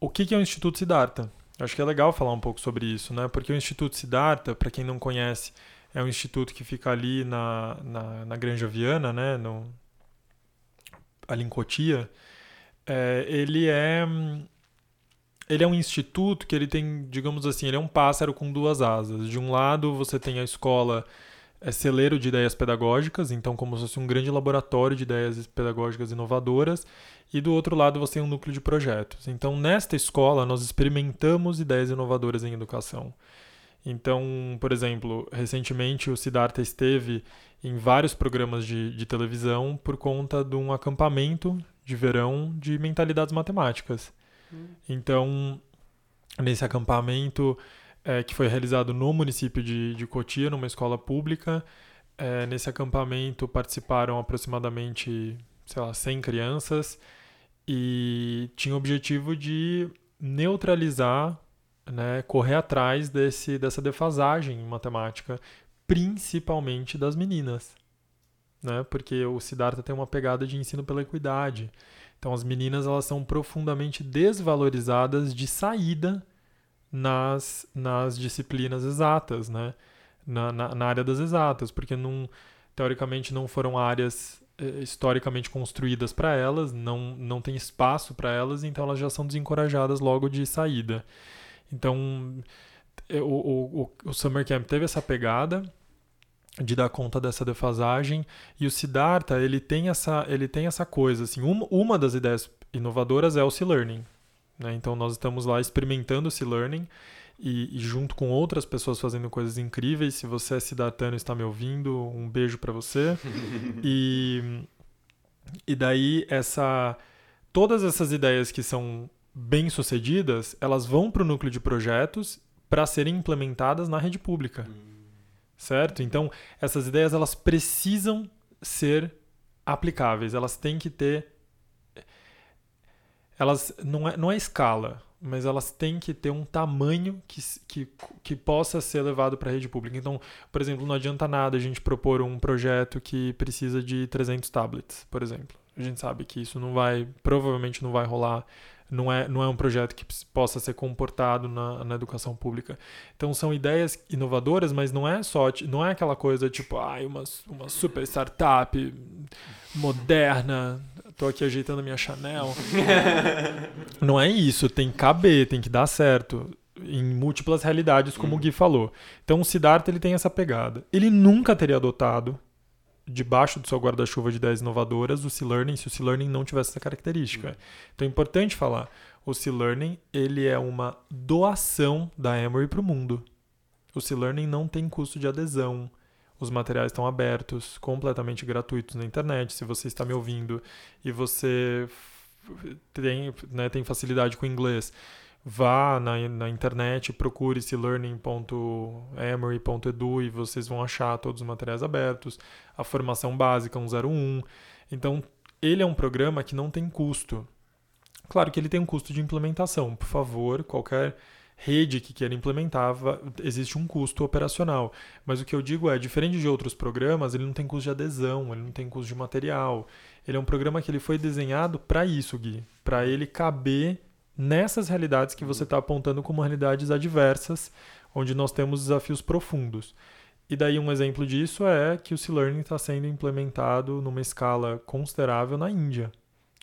o que, que é o Instituto Siddhartha. Acho que é legal falar um pouco sobre isso, né? Porque o Instituto Siddhartha, para quem não conhece, é um instituto que fica ali na, na, na Granja Viana, né? No, ali em Cotia, é, ele, é, ele é um instituto que ele tem, digamos assim, ele é um pássaro com duas asas. De um lado, você tem a escola, é celeiro de ideias pedagógicas, então como se fosse um grande laboratório de ideias pedagógicas inovadoras, e do outro lado você tem um núcleo de projetos. Então, nesta escola, nós experimentamos ideias inovadoras em educação. Então, por exemplo, recentemente o Siddhartha esteve em vários programas de, de televisão por conta de um acampamento de verão de mentalidades matemáticas. Hum. Então, nesse acampamento é, que foi realizado no município de, de Cotia, numa escola pública, é, nesse acampamento participaram aproximadamente, sei lá, cem crianças e tinha o objetivo de neutralizar, né, correr atrás desse, dessa defasagem em matemática, principalmente das meninas, né? Porque o Siddhartha tem uma pegada de ensino pela equidade. Então, as meninas, elas são profundamente desvalorizadas de saída nas, nas disciplinas exatas, né? na, na, na área das exatas, porque não, teoricamente não foram áreas eh, historicamente construídas para elas, não, não tem espaço para elas, então elas já são desencorajadas logo de saída. Então, o, o, o Summer Camp teve essa pegada de dar conta dessa defasagem, e o Siddhartha, ele tem essa, ele tem essa coisa, assim, uma, uma das ideias inovadoras é o SEE Learning, né? Então, nós estamos lá experimentando o SEE Learning, e, e junto com outras pessoas fazendo coisas incríveis. Se você é siddhartano e está me ouvindo, um beijo para você. e, e daí, essa, todas essas ideias que são bem-sucedidas, elas vão para o núcleo de projetos para serem implementadas na rede pública. Certo? Então, essas ideias, elas precisam ser aplicáveis. Elas têm que ter... Elas... Não é, não é escala, mas elas têm que ter um tamanho que, que, que possa ser levado para a rede pública. Então, por exemplo, não adianta nada a gente propor um projeto que precisa de trezentos tablets, por exemplo. A gente sabe que isso não vai... Provavelmente não vai rolar... Não é, não é um projeto que possa ser comportado na, na educação pública. Então, são ideias inovadoras, mas não é só... Não é aquela coisa tipo... Ah, uma, uma super startup moderna. Tô aqui ajeitando a minha Chanel. Não é isso. Tem que caber, tem que dar certo. Em múltiplas realidades, como hum. o Gui falou. Então, o Siddhartha, ele tem essa pegada. Ele nunca teria adotado, debaixo do seu guarda-chuva de ideias inovadoras, o SEE Learning, se o SEE Learning não tivesse essa característica. Uhum. Então é importante falar, o SEE Learning, ele é uma doação da Emory para o mundo. O SEE Learning não tem custo de adesão. Os materiais estão abertos, completamente gratuitos na internet. Se você está me ouvindo e você tem, né, tem facilidade com inglês, vá na, na internet, procure se learning ponto emory ponto e d u e vocês vão achar todos os materiais abertos, a formação básica cento e um. Então, ele é um programa que não tem custo. Claro que ele tem um custo de implementação. Por favor, qualquer rede que queira implementar, existe um custo operacional. Mas o que eu digo é, diferente de outros programas, ele não tem custo de adesão, ele não tem custo de material. Ele é um programa que ele foi desenhado para isso, Gui, para ele caber nessas realidades que você está apontando como realidades adversas, onde nós temos desafios profundos. E daí um exemplo disso é que o SEE Learning está sendo implementado numa escala considerável na Índia,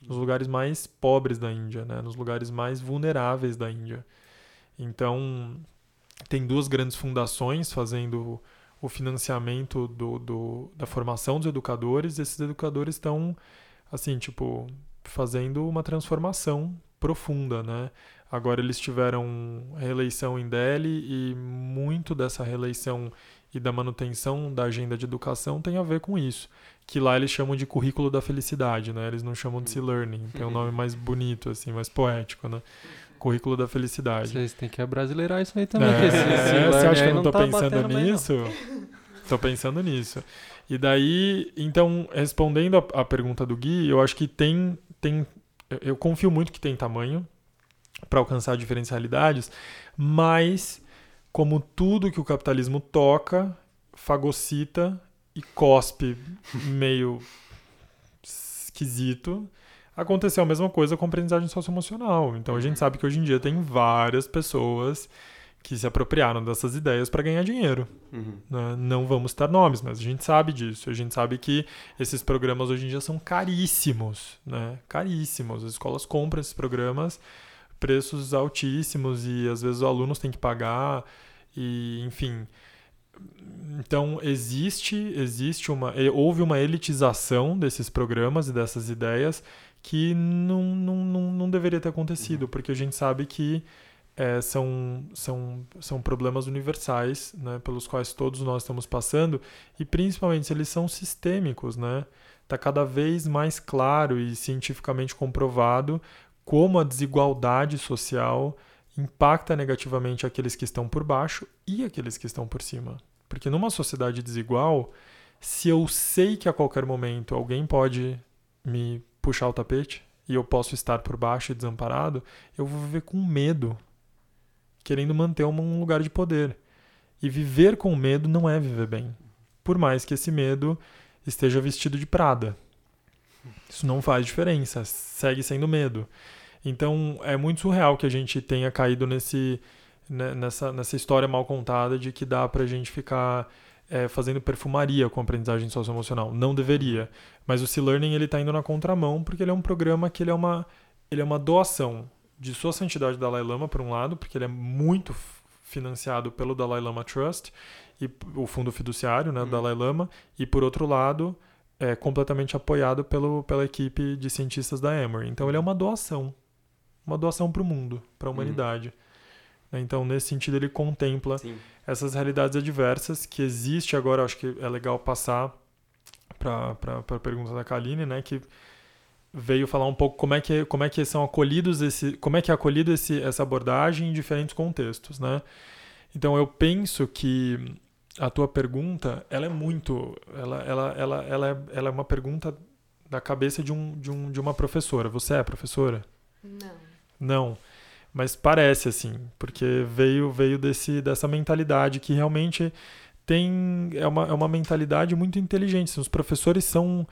nos lugares mais pobres da Índia, né? Nos lugares mais vulneráveis da Índia. Então, tem duas grandes fundações fazendo o financiamento do, do, da formação dos educadores, e esses educadores estão, assim, tipo, fazendo uma transformação profunda, né? Agora eles tiveram reeleição em Delhi e muito dessa reeleição e da manutenção da agenda de educação tem a ver com isso, que lá eles chamam de currículo da felicidade, né? Eles não chamam de SEE Learning, tem um nome mais bonito, assim, mais poético, né? Currículo da felicidade. Vocês têm que abrasileirar isso aí também. É, é, você acha que eu não tô tá pensando nisso? Tô pensando nisso. E daí, então, respondendo a, a pergunta do Gui, eu acho que tem... tem eu confio muito que tem tamanho para alcançar diferentes realidades, mas como tudo que o capitalismo toca, fagocita e cospe meio esquisito, aconteceu a mesma coisa com a aprendizagem socioemocional. Então a gente sabe que hoje em dia tem várias pessoas que se apropriaram dessas ideias para ganhar dinheiro. Uhum. Né? Não vamos citar nomes, mas a gente sabe disso. A gente sabe que esses programas hoje em dia são caríssimos, né? Caríssimos. As escolas compram esses programas, preços altíssimos, e às vezes os alunos têm que pagar, e, enfim. Então, existe, existe uma, houve uma elitização desses programas e dessas ideias que não, não, não, não deveria ter acontecido, uhum. porque a gente sabe que É, são, são, são problemas universais, né, pelos quais todos nós estamos passando, e principalmente eles são sistêmicos, né? Está cada vez mais claro e cientificamente comprovado como a desigualdade social impacta negativamente aqueles que estão por baixo e aqueles que estão por cima. Porque numa sociedade desigual, se eu sei que a qualquer momento alguém pode me puxar o tapete e eu posso estar por baixo e desamparado, eu vou viver com medo, querendo manter um lugar de poder. E viver com medo não é viver bem. Por mais que esse medo esteja vestido de Prada. Isso não faz diferença, segue sendo medo. Então, é muito surreal que a gente tenha caído nesse, né, nessa, nessa história mal contada de que dá pra gente ficar é, fazendo perfumaria com a aprendizagem socioemocional. Não deveria. Mas o SEE Learning, ele tá indo na contramão, porque ele é um programa que ele é uma, ele é uma doação. de sua santidade Dalai Lama, por um lado, porque ele é muito financiado pelo Dalai Lama Trust, e o fundo fiduciário, né, do hum. Dalai Lama, e por outro lado, é completamente apoiado pelo, pela equipe de cientistas da Emory. Então ele é uma doação, uma doação para o mundo, para a humanidade. Hum. Então, nesse sentido, ele contempla Sim. essas realidades adversas que existe agora. Acho que é legal passar para a pergunta da Kaline, né, que veio falar um pouco como é que, como é que são acolhidos esse, como é que é acolhido esse, essa abordagem em diferentes contextos, né? Então eu penso que a tua pergunta, ela é muito, ela, ela, ela, ela, é, ela é uma pergunta da cabeça de, um, de, um, de uma professora. Você é professora? Não. Não, mas parece assim, porque veio, veio desse, dessa mentalidade que realmente tem, é uma, é uma mentalidade muito inteligente. Os professores são...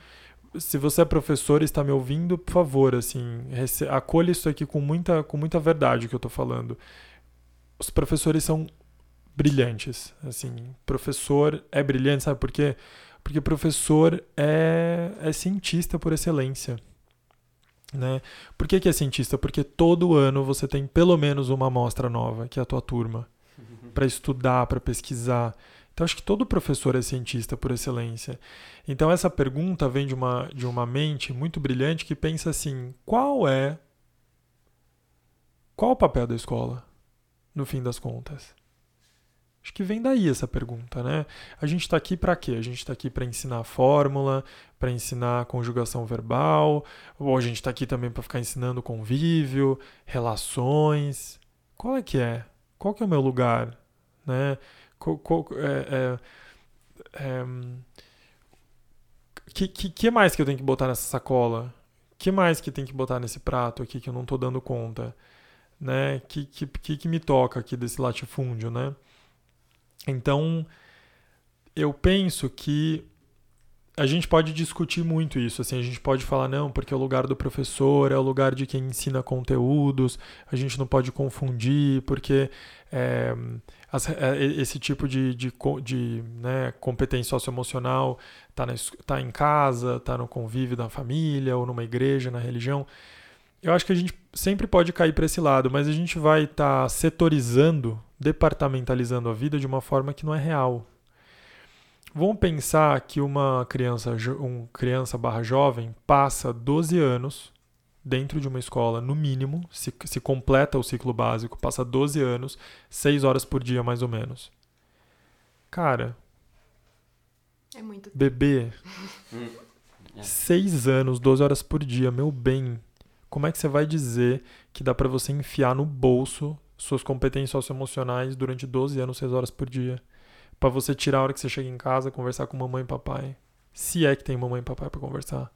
Se você é professor e está me ouvindo, por favor, assim, rece- acolha isso aqui com muita, com muita verdade que eu estou falando. Os professores são brilhantes, assim, professor é brilhante, sabe por quê? Porque professor é, é cientista por excelência, né? Por que que é cientista? Porque todo ano você tem pelo menos uma amostra nova, que é a tua turma, para estudar, para pesquisar. Então, acho que todo professor é cientista por excelência. Então, essa pergunta vem de uma, de uma mente muito brilhante que pensa assim, qual é... Qual o papel da escola, no fim das contas? Acho que vem daí essa pergunta, né? A gente está aqui para quê? A gente está aqui para ensinar fórmula, para ensinar conjugação verbal, ou a gente está aqui também para ficar ensinando convívio, relações. Qual é que é? Qual que é o meu lugar, né? É, é, é, que, que, que mais que eu tenho que botar nessa sacola? Que mais que tem que botar nesse prato aqui que eu não tô dando conta? Né? Que, que, que, que me toca aqui desse latifúndio, né? Então, eu penso que a gente pode discutir muito isso, assim, a gente pode falar, não, porque é o lugar do professor, é o lugar de quem ensina conteúdos, a gente não pode confundir, porque é, as, é, esse tipo de, de, de né, competência socioemocional está tá em casa, está no convívio da família, ou numa igreja, na religião. Eu acho que a gente sempre pode cair para esse lado, mas a gente vai estar tá setorizando, departamentalizando a vida de uma forma que não é real. Vamos pensar que uma criança, um criança barra jovem passa doze anos dentro de uma escola, no mínimo, se, se completa o ciclo básico, passa doze anos, seis horas por dia, mais ou menos. Cara, é muito bebê, seis anos, doze horas por dia, meu bem, como é que você vai dizer que dá pra você enfiar no bolso suas competências socioemocionais durante doze anos, seis horas por dia? Pra você tirar a hora que você chega em casa, conversar com mamãe e papai. Se é que tem mamãe e papai pra conversar.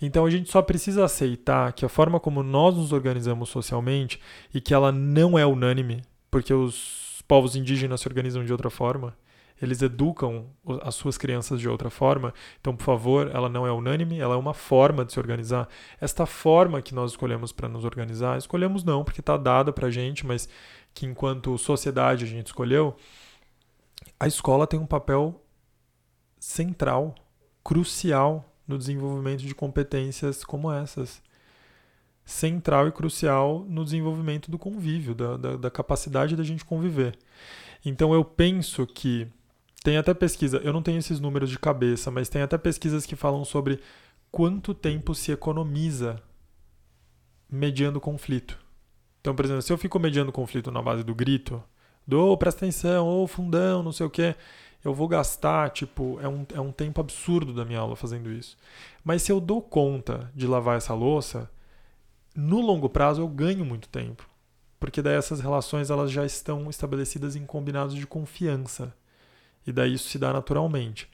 Então a gente só precisa aceitar que a forma como nós nos organizamos socialmente, e que ela não é unânime, porque os povos indígenas se organizam de outra forma, eles educam as suas crianças de outra forma. Então, por favor, ela não é unânime, ela é uma forma de se organizar. Esta forma que nós escolhemos para nos organizar, escolhemos não, porque tá dada pra gente, mas que enquanto sociedade a gente escolheu. A escola tem um papel central, crucial, no desenvolvimento de competências como essas. Central e crucial no desenvolvimento do convívio, da, da, da capacidade da gente conviver. Então eu penso que, tem até pesquisa, eu não tenho esses números de cabeça, mas tem até pesquisas que falam sobre quanto tempo se economiza mediando conflito. Então, por exemplo, se eu fico mediando conflito na base do grito, do, presta atenção, ou fundão, não sei o quê, eu vou gastar, tipo, é um, é um tempo absurdo da minha aula fazendo isso. Mas se eu dou conta de lavar essa louça, no longo prazo eu ganho muito tempo, porque daí essas relações elas já estão estabelecidas em combinados de confiança, e daí isso se dá naturalmente,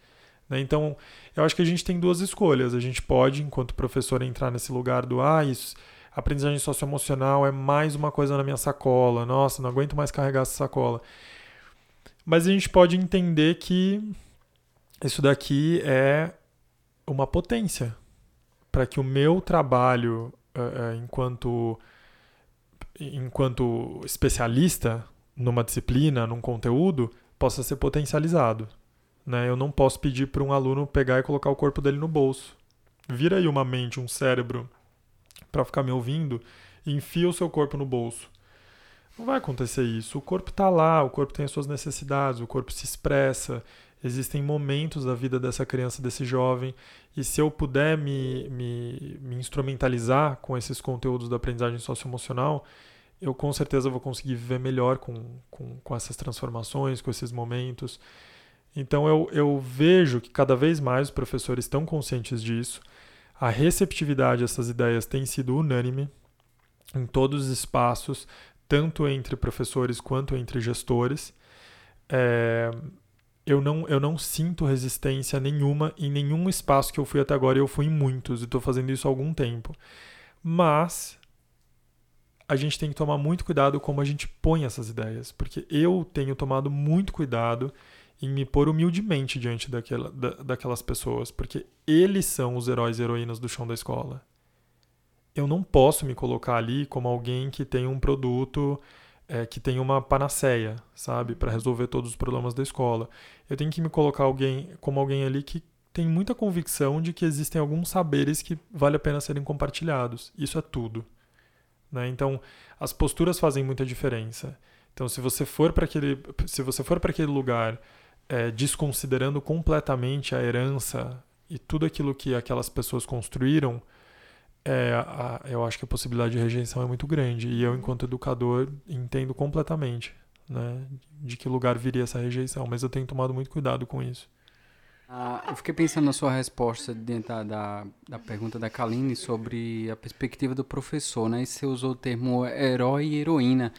né? Então, eu acho que a gente tem duas escolhas. A gente pode, enquanto professor, entrar nesse lugar do, ah, isso... aprendizagem socioemocional é mais uma coisa na minha sacola. Nossa, não aguento mais carregar essa sacola. Mas a gente pode entender que isso daqui é uma potência para que o meu trabalho uh, enquanto, enquanto especialista numa disciplina, num conteúdo, possa ser potencializado, né? Eu não posso pedir para um aluno pegar e colocar o corpo dele no bolso. Vira aí uma mente, um cérebro... para ficar me ouvindo enfia o seu corpo no bolso. Não vai acontecer isso. O corpo está lá, o corpo tem as suas necessidades, o corpo se expressa. Existem momentos da vida dessa criança, desse jovem, e se eu puder me, me, me instrumentalizar com esses conteúdos da aprendizagem socioemocional, eu com certeza vou conseguir viver melhor com, com, com essas transformações, com esses momentos. Então eu, eu vejo que cada vez mais os professores estão conscientes disso. A receptividade a essas ideias tem sido unânime em todos os espaços, tanto entre professores quanto entre gestores. É, eu, não, eu não sinto resistência nenhuma em nenhum espaço que eu fui até agora, e eu fui em muitos, e estou fazendo isso há algum tempo. Mas a gente tem que tomar muito cuidado como a gente põe essas ideias, porque eu tenho tomado muito cuidado em me pôr humildemente diante daquela, da, daquelas pessoas, porque eles são os heróis e heroínas do chão da escola. Eu não posso me colocar ali como alguém que tem um produto, é, que tem uma panaceia, sabe, para resolver todos os problemas da escola. Eu tenho que me colocar alguém, como alguém ali que tem muita convicção de que existem alguns saberes que vale a pena serem compartilhados. Isso é tudo. Né? Então, as posturas fazem muita diferença. Então, se você for para aquele, se você for para aquele lugar é, desconsiderando completamente a herança e tudo aquilo que aquelas pessoas construíram, é, a, eu acho que a possibilidade de rejeição é muito grande. E eu, enquanto educador, entendo completamente, né, de que lugar viria essa rejeição. Mas eu tenho tomado muito cuidado com isso. Ah, eu fiquei pensando na sua resposta dentro da, da, da pergunta da Kaline sobre a perspectiva do professor, né? E você usou o termo herói e heroína.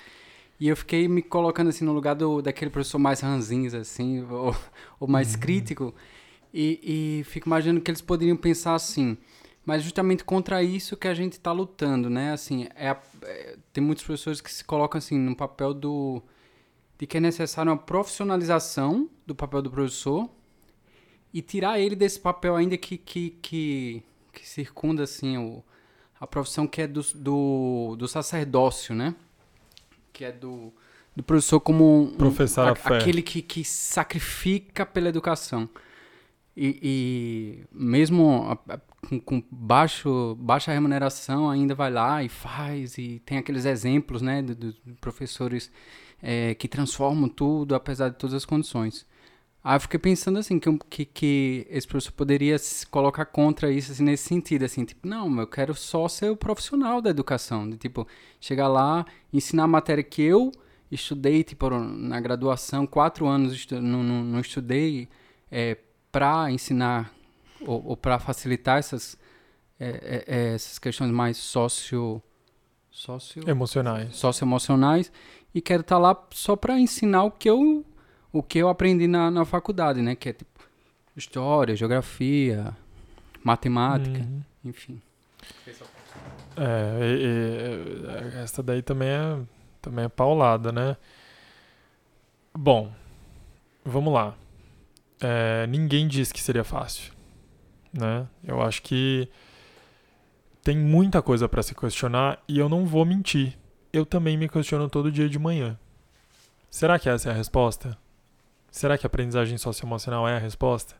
E eu fiquei me colocando assim no lugar do, daquele professor mais ranzinza, assim, ou, ou mais uhum. crítico. E, e fico imaginando que eles poderiam pensar assim, mas justamente contra isso que a gente está lutando, né? Assim, é a, é, tem muitos professores que se colocam assim no papel do, de que é necessário uma profissionalização do papel do professor, e tirar ele desse papel ainda que, que, que, que circunda assim, o, a profissão que é do, do, do sacerdócio, né? Que é do, do professor como um, Professar a, a fé. Aquele que, que sacrifica pela educação. E, e mesmo a, a, com, com baixo, baixa remuneração, ainda vai lá e faz. E tem aqueles exemplos, né, de, de professores é, que transformam tudo, apesar de todas as condições. Aí eu fiquei pensando assim, que, que, que esse professor poderia se colocar contra isso, assim, nesse sentido, assim, tipo, não, eu quero só ser o profissional da educação, de, tipo, chegar lá, ensinar a matéria que eu estudei, tipo, na graduação, quatro anos estu- não, não, não estudei é, para ensinar ou, ou para facilitar essas, é, é, essas questões mais socio... socio... Emocionais. Socioemocionais, e quero estar lá só para ensinar o que eu... o que eu aprendi na, na faculdade, né? Que é tipo história, geografia, matemática, uhum. enfim. É, e, e, essa daí também é, também é paulada, né? Bom, vamos lá. É, ninguém disse que seria fácil, né? Eu acho que tem muita coisa para se questionar, e eu não vou mentir. Eu também me questiono todo dia de manhã. Será que essa é a resposta? Será que a aprendizagem socioemocional é a resposta?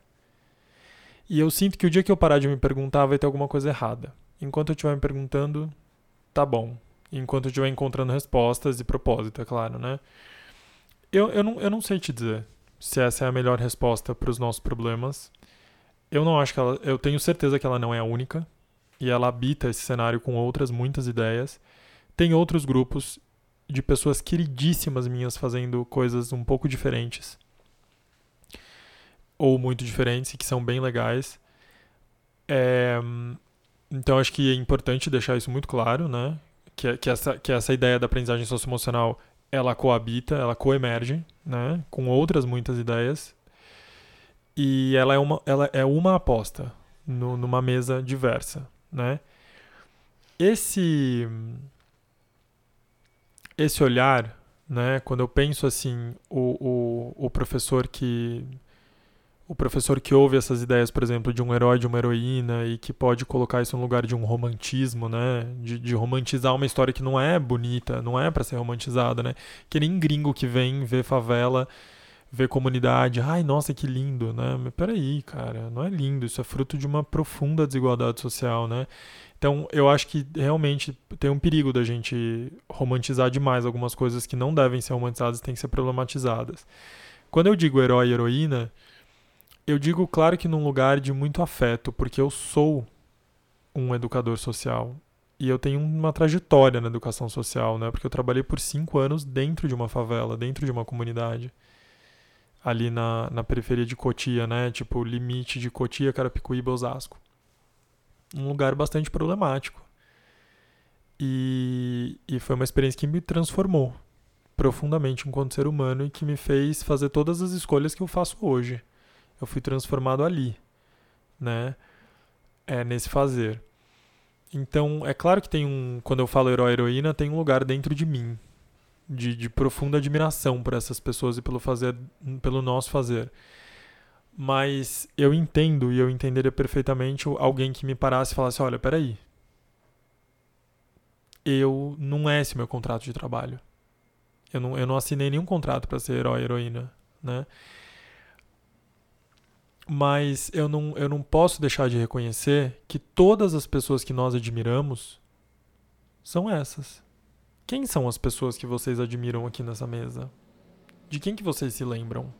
E eu sinto que o dia que eu parar de me perguntar vai ter alguma coisa errada. Enquanto eu estiver me perguntando, tá bom. Enquanto eu estiver encontrando respostas e propósito, é claro, né? Eu, eu, não, eu não sei te dizer se essa é a melhor resposta para os nossos problemas. Eu não acho que ela... Eu tenho certeza que ela não é a única. E ela habita esse cenário com outras muitas ideias. Tem outros grupos de pessoas queridíssimas minhas fazendo coisas um pouco diferentes, ou muito diferentes, e que são bem legais. É, então, acho que é importante deixar isso muito claro, né? Que, que, essa, que essa ideia da aprendizagem socioemocional, ela coabita, ela coemerge, né? Com outras muitas ideias. E ela é uma, ela é uma aposta no, numa mesa diversa, né? Esse... Esse olhar, né, quando eu penso assim, o, o, o professor que o professor que ouve essas ideias, por exemplo, de um herói, de uma heroína, e que pode colocar isso no lugar de um romantismo, né, de, de romantizar uma história que não é bonita, não é para ser romantizada, né, que nem gringo que vem ver favela ver comunidade, ai, nossa, que lindo, né? Mas peraí, cara, não é lindo, isso é fruto de uma profunda desigualdade social, né? Então, eu acho que realmente tem um perigo da gente romantizar demais algumas coisas que não devem ser romantizadas, têm que ser problematizadas. Quando eu digo herói e heroína, eu digo, claro que num lugar de muito afeto, porque eu sou um educador social. E eu tenho uma trajetória na educação social, né? Porque eu trabalhei por cinco anos dentro de uma favela, dentro de uma comunidade. Ali na, na periferia de Cotia, né? Tipo, limite de Cotia, Carapicuíba, Osasco. Um lugar bastante problemático. E, e foi uma experiência que me transformou profundamente enquanto ser humano e que me fez fazer todas as escolhas que eu faço hoje. Eu fui transformado ali, né? É, nesse fazer. Então, é claro que tem um... Quando eu falo herói e heroína, tem um lugar dentro de mim. De, de profunda admiração por essas pessoas e pelo, fazer, pelo nosso fazer. Mas eu entendo, e eu entenderia perfeitamente, alguém que me parasse e falasse, olha, peraí. Eu... Não é esse meu contrato de trabalho. Eu não, eu não assinei nenhum contrato para ser herói e heroína, né? Mas eu não, eu não posso deixar de reconhecer que todas as pessoas que nós admiramos são essas. Quem são as pessoas que vocês admiram aqui nessa mesa? De quem que vocês se lembram?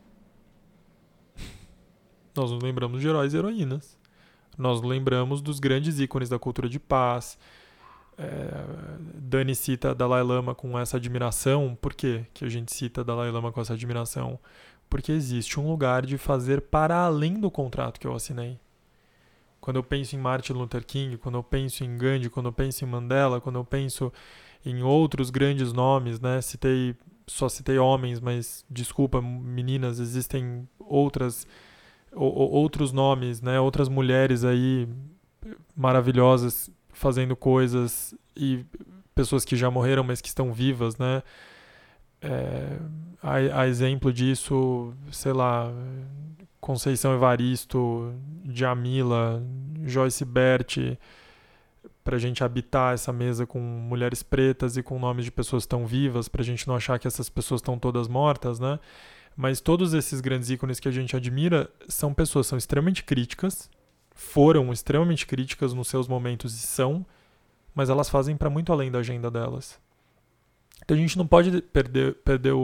Nós nos lembramos de heróis e heroínas. Nós nos lembramos dos grandes ícones da cultura de paz. É, Dani cita Dalai Lama com essa admiração. Por quê que a gente cita Dalai Lama com essa admiração? Porque existe um lugar de fazer para além do contrato que eu assinei. Quando eu penso em Martin Luther King, quando eu penso em Gandhi, quando eu penso em Mandela, quando eu penso em outros grandes nomes, né? Citei, só citei homens, mas desculpa, meninas, existem outras, ou, ou, outros nomes, né? Outras mulheres aí maravilhosas fazendo coisas e pessoas que já morreram, mas que estão vivas, né? É, a, a exemplo disso, sei lá, Conceição Evaristo, Djamila, Joyce Berti, pra gente habitar essa mesa com mulheres pretas e com nomes de pessoas tão vivas, pra gente não achar que essas pessoas estão todas mortas, né? Mas todos esses grandes ícones que a gente admira são pessoas, são extremamente críticas, foram extremamente críticas nos seus momentos e são, mas elas fazem pra muito além da agenda delas. Então a gente não pode perder, perder o,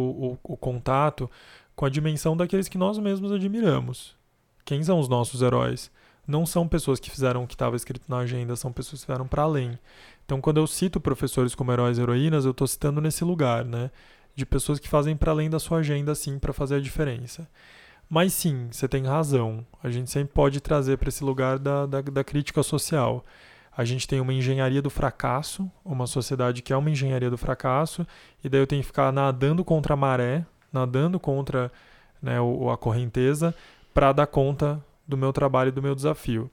o, o contato com a dimensão daqueles que nós mesmos admiramos. Quem são os nossos heróis? Não são pessoas que fizeram o que estava escrito na agenda, são pessoas que fizeram para além. Então quando eu cito professores como heróis e heroínas, eu estou citando nesse lugar, né? De pessoas que fazem para além da sua agenda, sim, para fazer a diferença. Mas sim, você tem razão. A gente sempre pode trazer para esse lugar da, da, da crítica social. A gente tem uma engenharia do fracasso, uma sociedade que é uma engenharia do fracasso, e daí eu tenho que ficar nadando contra a maré, nadando contra, né, o, a correnteza, para dar conta do meu trabalho e do meu desafio.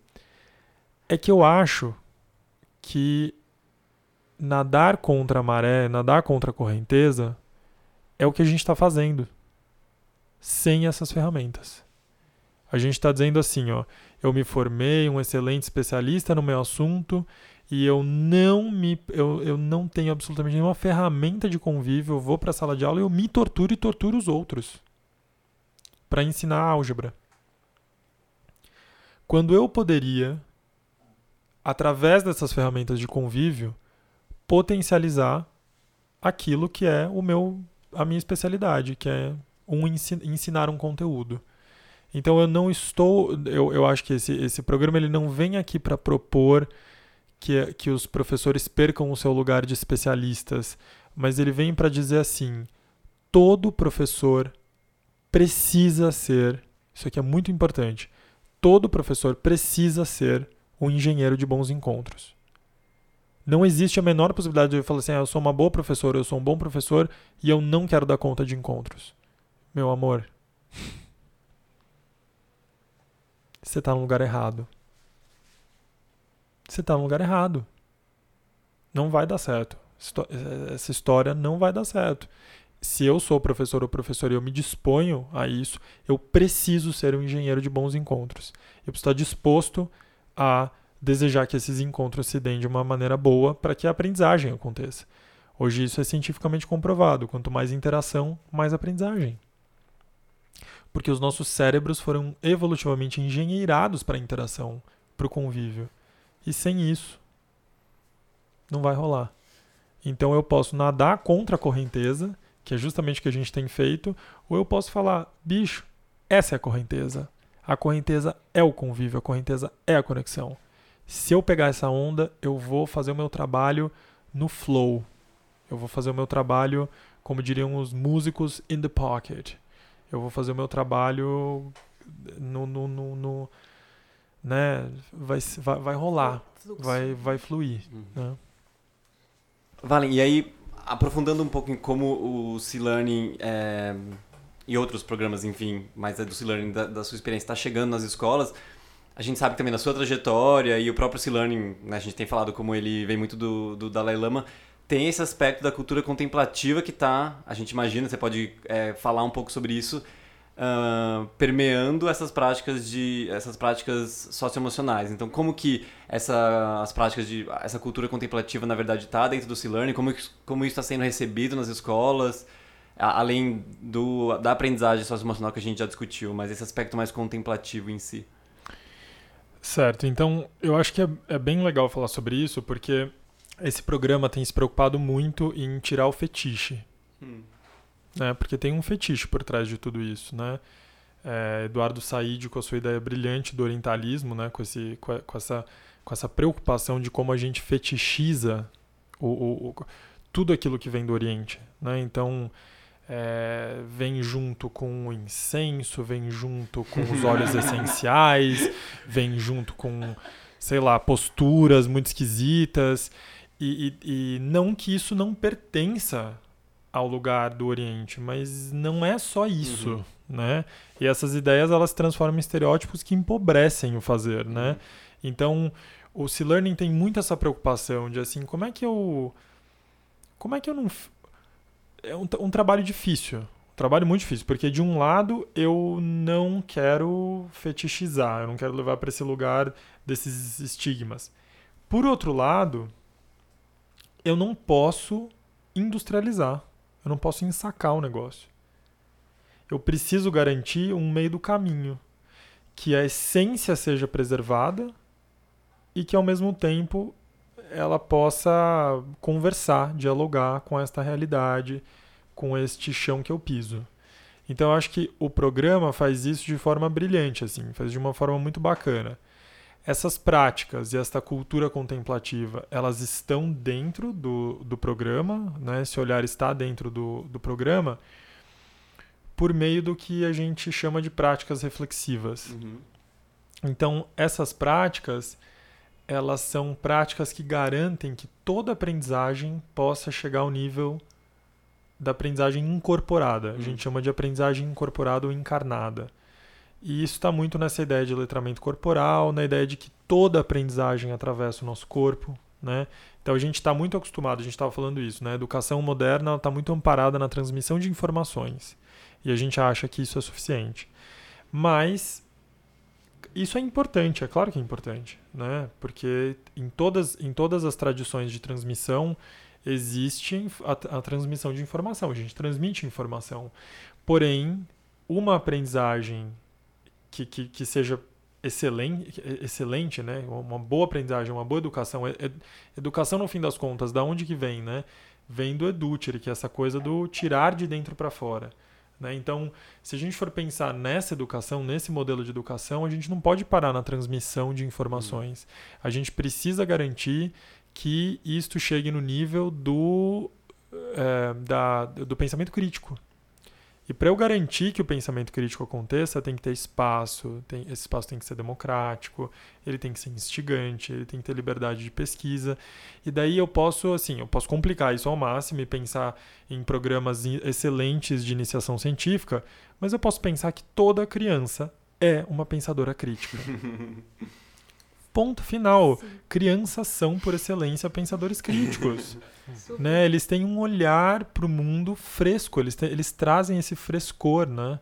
É que eu acho que nadar contra a maré, nadar contra a correnteza, é o que a gente está fazendo, sem essas ferramentas. A gente está dizendo assim, ó, eu me formei um excelente especialista no meu assunto e eu não, me, eu, eu não tenho absolutamente nenhuma ferramenta de convívio, eu vou para a sala de aula e eu me torturo e torturo os outros para ensinar álgebra. Quando eu poderia, através dessas ferramentas de convívio, potencializar aquilo que é o meu, a minha especialidade, que é um, ensinar um conteúdo. Então eu não estou, eu, eu acho que esse, esse programa ele não vem aqui para propor que, que os professores percam o seu lugar de especialistas, mas ele vem para dizer assim, todo professor precisa ser, isso aqui é muito importante, todo professor precisa ser um engenheiro de bons encontros. Não existe a menor possibilidade de eu falar assim, ah, eu sou uma boa professora, eu sou um bom professor e eu não quero dar conta de encontros. Meu amor... Você está no lugar errado. Você está no lugar errado. Não vai dar certo. Essa história não vai dar certo. Se eu sou professor ou professora e eu me disponho a isso, eu preciso ser um engenheiro de bons encontros. Eu preciso estar disposto a desejar que esses encontros se deem de uma maneira boa para que a aprendizagem aconteça. Hoje isso é cientificamente comprovado. Quanto mais interação, mais aprendizagem. porque os nossos cérebros foram evolutivamente engenheirados para a interação, para o convívio. E sem isso, não vai rolar. Então eu posso nadar contra a correnteza, que é justamente o que a gente tem feito, ou eu posso falar, bicho, essa é a correnteza. A correnteza é o convívio, a correnteza é a conexão. Se eu pegar essa onda, eu vou fazer o meu trabalho no flow. Eu vou fazer o meu trabalho, como diriam os músicos, in the pocket. Eu vou fazer o meu trabalho no... no, no, no né? vai, vai, vai rolar, vai, vai fluir. Uhum. Né? Valen, e aí, aprofundando um pouco em como o SEE Learning é, e outros programas, enfim, mas é do SEE Learning, da, da sua experiência, está chegando nas escolas, a gente sabe também da sua trajetória e o próprio SEE Learning, né, a gente tem falado como ele vem muito do, do Dalai Lama, tem esse aspecto da cultura contemplativa que está, a gente imagina, você pode é, falar um pouco sobre isso, Uh, permeando essas práticas de essas práticas socioemocionais. Então, como que essa, as práticas de essa cultura contemplativa, na verdade, está dentro do SEE Learning? Como, como isso está sendo recebido nas escolas? A, além do, da aprendizagem socioemocional que a gente já discutiu, mas esse aspecto mais contemplativo em si. Certo. Então, eu acho que é, é bem legal falar sobre isso, porque esse programa tem se preocupado muito em tirar o fetiche. Hum. É, porque tem um fetiche por trás de tudo isso, né? É, Eduardo Said, com a sua ideia brilhante do orientalismo, né? com, esse, com, a, com, essa, com essa preocupação de como a gente fetichiza o, o, o, tudo aquilo que vem do Oriente, né? Então, é, vem junto com o incenso, vem junto com os óleos essenciais, vem junto com, sei lá, posturas muito esquisitas. E, e, e não que isso não pertença ao lugar do Oriente, mas não é só isso, uhum. né? E essas ideias, elas transformam em estereótipos que empobrecem o fazer, né? Então, o SEE Learning tem muito essa preocupação de, assim, como é que eu... Como é que eu não... É um, um trabalho difícil, um trabalho muito difícil, porque, de um lado, eu não quero fetichizar, eu não quero levar para esse lugar desses estigmas. Por outro lado, eu não posso industrializar. Eu não posso ensacar o negócio. Eu preciso garantir um meio do caminho, que a essência seja preservada e que, ao mesmo tempo, ela possa conversar, dialogar com esta realidade, com este chão que eu piso. Então, eu acho que o programa faz isso de forma brilhante, assim, faz de uma forma muito bacana. Essas práticas e esta cultura contemplativa, elas estão dentro do, do programa, né? Esse olhar está dentro do, do programa por meio do que a gente chama de práticas reflexivas. Uhum. Então, essas práticas, elas são práticas que garantem que toda aprendizagem possa chegar ao nível da aprendizagem incorporada. Uhum. A gente chama de aprendizagem incorporada ou encarnada. E isso está muito nessa ideia de letramento corporal, na ideia de que toda aprendizagem atravessa o nosso corpo, né? Então a gente está muito acostumado, a gente estava falando isso, né? A educação moderna está muito amparada na transmissão de informações. E a gente acha que isso é suficiente. Mas isso é importante, é claro que é importante, né? Porque em todas, em todas as tradições de transmissão existe a, a transmissão de informação. A gente transmite informação. Porém, uma aprendizagem Que, que, que seja excelente, excelente, né? Uma boa aprendizagem, uma boa educação. Educação, no fim das contas, da onde que vem, né? Vem do edútere, que é essa coisa do tirar de dentro para fora, né? Então, se a gente for pensar nessa educação, nesse modelo de educação, a gente não pode parar na transmissão de informações. A gente precisa garantir que isto chegue no nível do, é, da, do pensamento crítico. E para eu garantir que o pensamento crítico aconteça, tem que ter espaço, tem, esse espaço tem que ser democrático, ele tem que ser instigante, ele tem que ter liberdade de pesquisa. E daí eu posso, assim, eu posso complicar isso ao máximo e pensar em programas excelentes de iniciação científica, mas eu posso pensar que toda criança é uma pensadora crítica. Ponto final. Sim. Crianças são, por excelência, pensadores críticos. Né? Eles têm um olhar para o mundo fresco, eles, te, eles trazem esse frescor, né?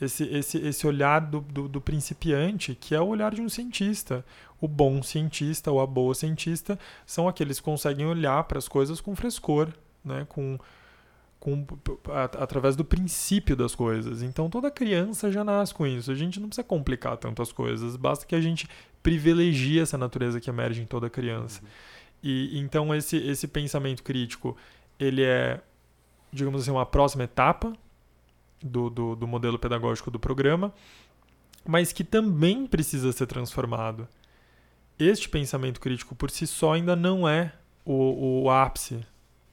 esse, esse, esse olhar do, do, do principiante, que é o olhar de um cientista. O bom cientista ou a boa cientista são aqueles que conseguem olhar para as coisas com frescor, né? com, com, a, através do princípio das coisas. Então toda criança já nasce com isso. A gente não precisa complicar tanto as coisas, basta que a gente privilegie essa natureza que emerge em toda criança. Uhum. E então esse, esse pensamento crítico, ele é, digamos assim, uma próxima etapa do, do, do modelo pedagógico do programa, mas que também precisa ser transformado. Este pensamento crítico por si só ainda não é o, o ápice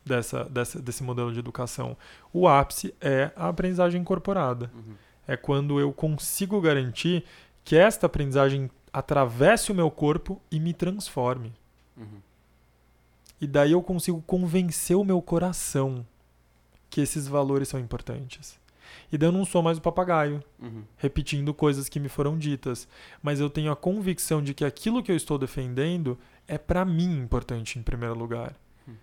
dessa, dessa, desse modelo de educação. O ápice é a aprendizagem incorporada. Uhum. É quando eu consigo garantir que esta aprendizagem atravesse o meu corpo e me transforme. Uhum. E daí eu consigo convencer o meu coração que esses valores são importantes. E daí eu não sou mais o papagaio, uhum, repetindo coisas que me foram ditas. Mas eu tenho a convicção de que aquilo que eu estou defendendo é para mim importante em primeiro lugar. Uhum.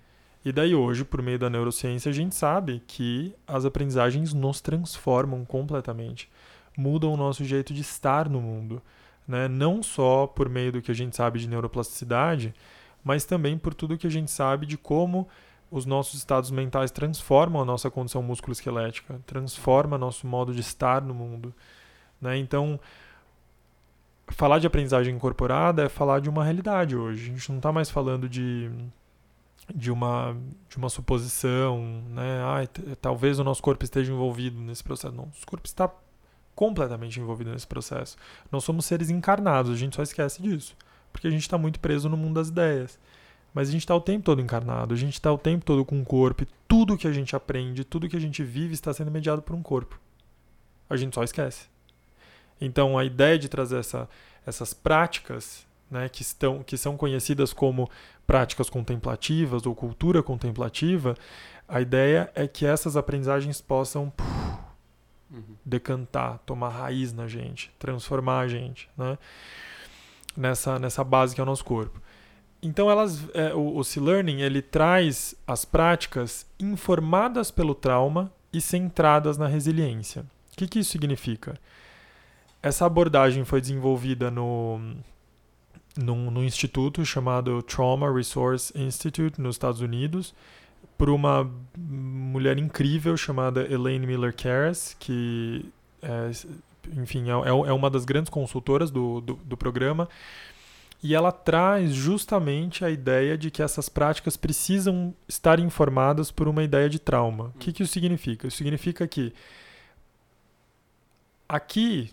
E daí hoje, por meio da neurociência, a gente sabe que as aprendizagens nos transformam completamente. Mudam o nosso jeito de estar no mundo, né? Não só por meio do que a gente sabe de neuroplasticidade, mas também por tudo que a gente sabe de como os nossos estados mentais transformam a nossa condição musculoesquelética, transforma nosso modo de estar no mundo, né? Então, falar de aprendizagem incorporada é falar de uma realidade hoje. A gente não está mais falando de, de, uma, de uma suposição, né? Ah, t- talvez o nosso corpo esteja envolvido nesse processo. Não, o nosso corpo está completamente envolvido nesse processo. Nós somos seres encarnados, a gente só esquece disso, porque a gente está muito preso no mundo das ideias. Mas a gente está o tempo todo encarnado, a gente está o tempo todo com o corpo, e tudo que a gente aprende, tudo que a gente vive está sendo mediado por um corpo. A gente só esquece. Então a ideia de trazer essa, essas práticas, né, que, estão, que são conhecidas como práticas contemplativas ou cultura contemplativa, a ideia é que essas aprendizagens possam puf, uhum. decantar, tomar raiz na gente, transformar a gente, né, nessa, nessa base que é o nosso corpo. Então, elas, é, o, o SEE Learning, ele traz as práticas informadas pelo trauma e centradas na resiliência. O que, que isso significa? Essa abordagem foi desenvolvida no, num, num instituto chamado Trauma Resource Institute, nos Estados Unidos, por uma mulher incrível chamada Elaine Miller-Karras, que é, enfim, é, é uma das grandes consultoras do, do, do programa. E ela traz justamente a ideia de que essas práticas precisam estar informadas por uma ideia de trauma. O que, que isso significa? Isso significa que aqui,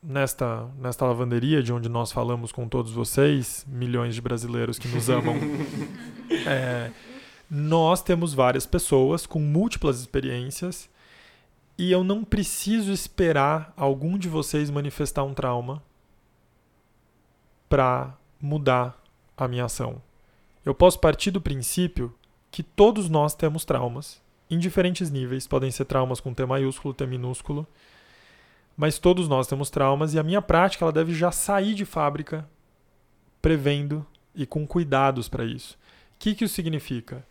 nesta, nesta lavanderia de onde nós falamos com todos vocês, milhões de brasileiros que nos amam, é, nós temos várias pessoas com múltiplas experiências e eu não preciso esperar algum de vocês manifestar um trauma para mudar a minha ação. Eu posso partir do princípio que todos nós temos traumas, em diferentes níveis, podem ser traumas com T maiúsculo, T minúsculo, mas todos nós temos traumas e a minha prática ela deve já sair de fábrica prevendo e com cuidados para isso. O que, que isso significa?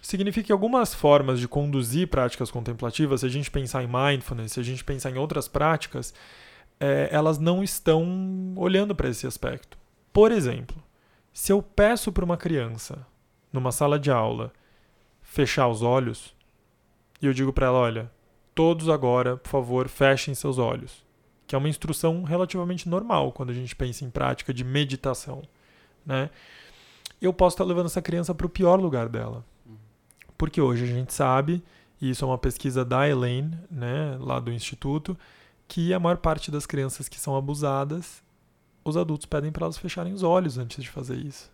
Significa que algumas formas de conduzir práticas contemplativas, se a gente pensar em mindfulness, se a gente pensar em outras práticas, É, elas não estão olhando para esse aspecto. Por exemplo, se eu peço para uma criança, numa sala de aula, fechar os olhos, e eu digo para ela, olha, todos agora, por favor, fechem seus olhos, que é uma instrução relativamente normal quando a gente pensa em prática de meditação, né? Eu posso estar levando essa criança para o pior lugar dela. Porque hoje a gente sabe, e isso é uma pesquisa da Elaine, né, lá do Instituto, que a maior parte das crianças que são abusadas, os adultos pedem para elas fecharem os olhos antes de fazer isso.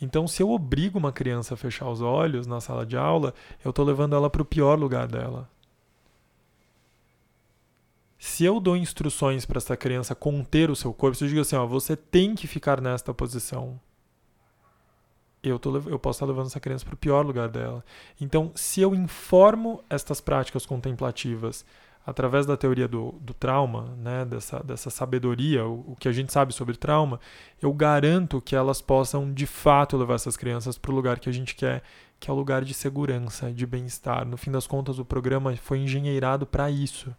Então, se eu obrigo uma criança a fechar os olhos na sala de aula, eu estou levando ela para o pior lugar dela. Se eu dou instruções para essa criança conter o seu corpo, se eu digo assim, ó, você tem que ficar nesta posição, Eu, tô, eu posso estar levando essa criança para o pior lugar dela. Então, se eu informo estas práticas contemplativas através da teoria do, do trauma, né, dessa, dessa sabedoria, o, o que a gente sabe sobre trauma, eu garanto que elas possam, de fato, levar essas crianças para o lugar que a gente quer, que é o lugar de segurança, de bem-estar. No fim das contas, o programa foi engenheirado para isso,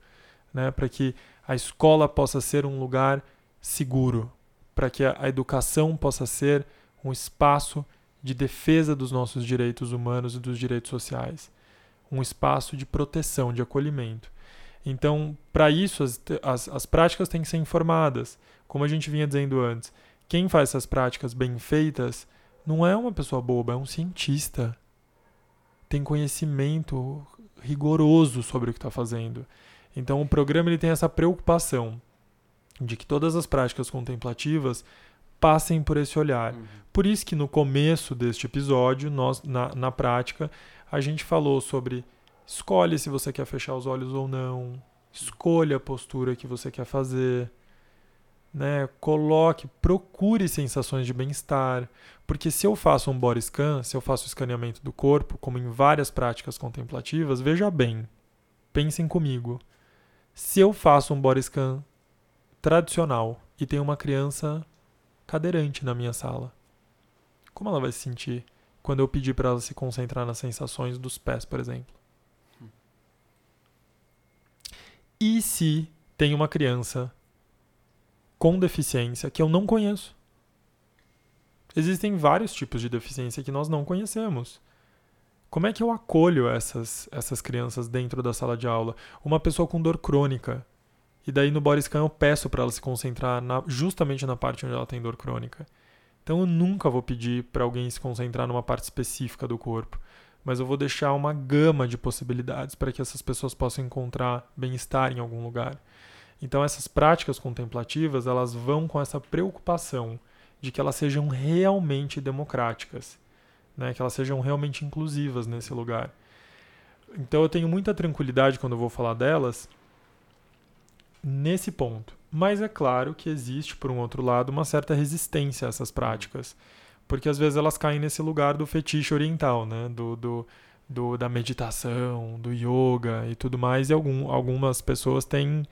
né, para que a escola possa ser um lugar seguro, para que a, a educação possa ser um espaço de defesa dos nossos direitos humanos e dos direitos sociais, um espaço de proteção, de acolhimento. Então, para isso, as, as, as práticas têm que ser informadas. Como a gente vinha dizendo antes, quem faz essas práticas bem feitas não é uma pessoa boba, é um cientista. Tem conhecimento rigoroso sobre o que está fazendo. Então, o programa ele tem essa preocupação de que todas as práticas contemplativas passem por esse olhar. Uhum. Por isso que no começo deste episódio, nós, na, na prática, a gente falou sobre escolhe se você quer fechar os olhos ou não, escolha a postura que você quer fazer, né? Coloque, procure sensações de bem-estar, porque se eu faço um body scan, se eu faço o escaneamento do corpo, como em várias práticas contemplativas, veja bem, pensem comigo, se eu faço um body scan tradicional e tem uma criança cadeirante na minha sala, como ela vai se sentir quando eu pedir para ela se concentrar nas sensações dos pés, por exemplo? Hum. E se tem uma criança com deficiência que eu não conheço? Existem vários tipos de deficiência que nós não conhecemos. Como é que eu acolho essas, essas crianças dentro da sala de aula? Uma pessoa com dor crônica. E daí no body scan eu peço para ela se concentrar na, justamente na parte onde ela tem dor crônica. Então eu nunca vou pedir para alguém se concentrar numa parte específica do corpo, mas eu vou deixar uma gama de possibilidades para que essas pessoas possam encontrar bem-estar em algum lugar. Então essas práticas contemplativas, elas vão com essa preocupação de que elas sejam realmente democráticas, né? Que elas sejam realmente inclusivas nesse lugar. Então eu tenho muita tranquilidade quando eu vou falar delas, nesse ponto. Mas é claro que existe, por um outro lado, uma certa resistência a essas práticas. Porque às vezes elas caem nesse lugar do fetiche oriental, né? Do, do, do, da meditação, do yoga e tudo mais. E algum, algumas pessoas têm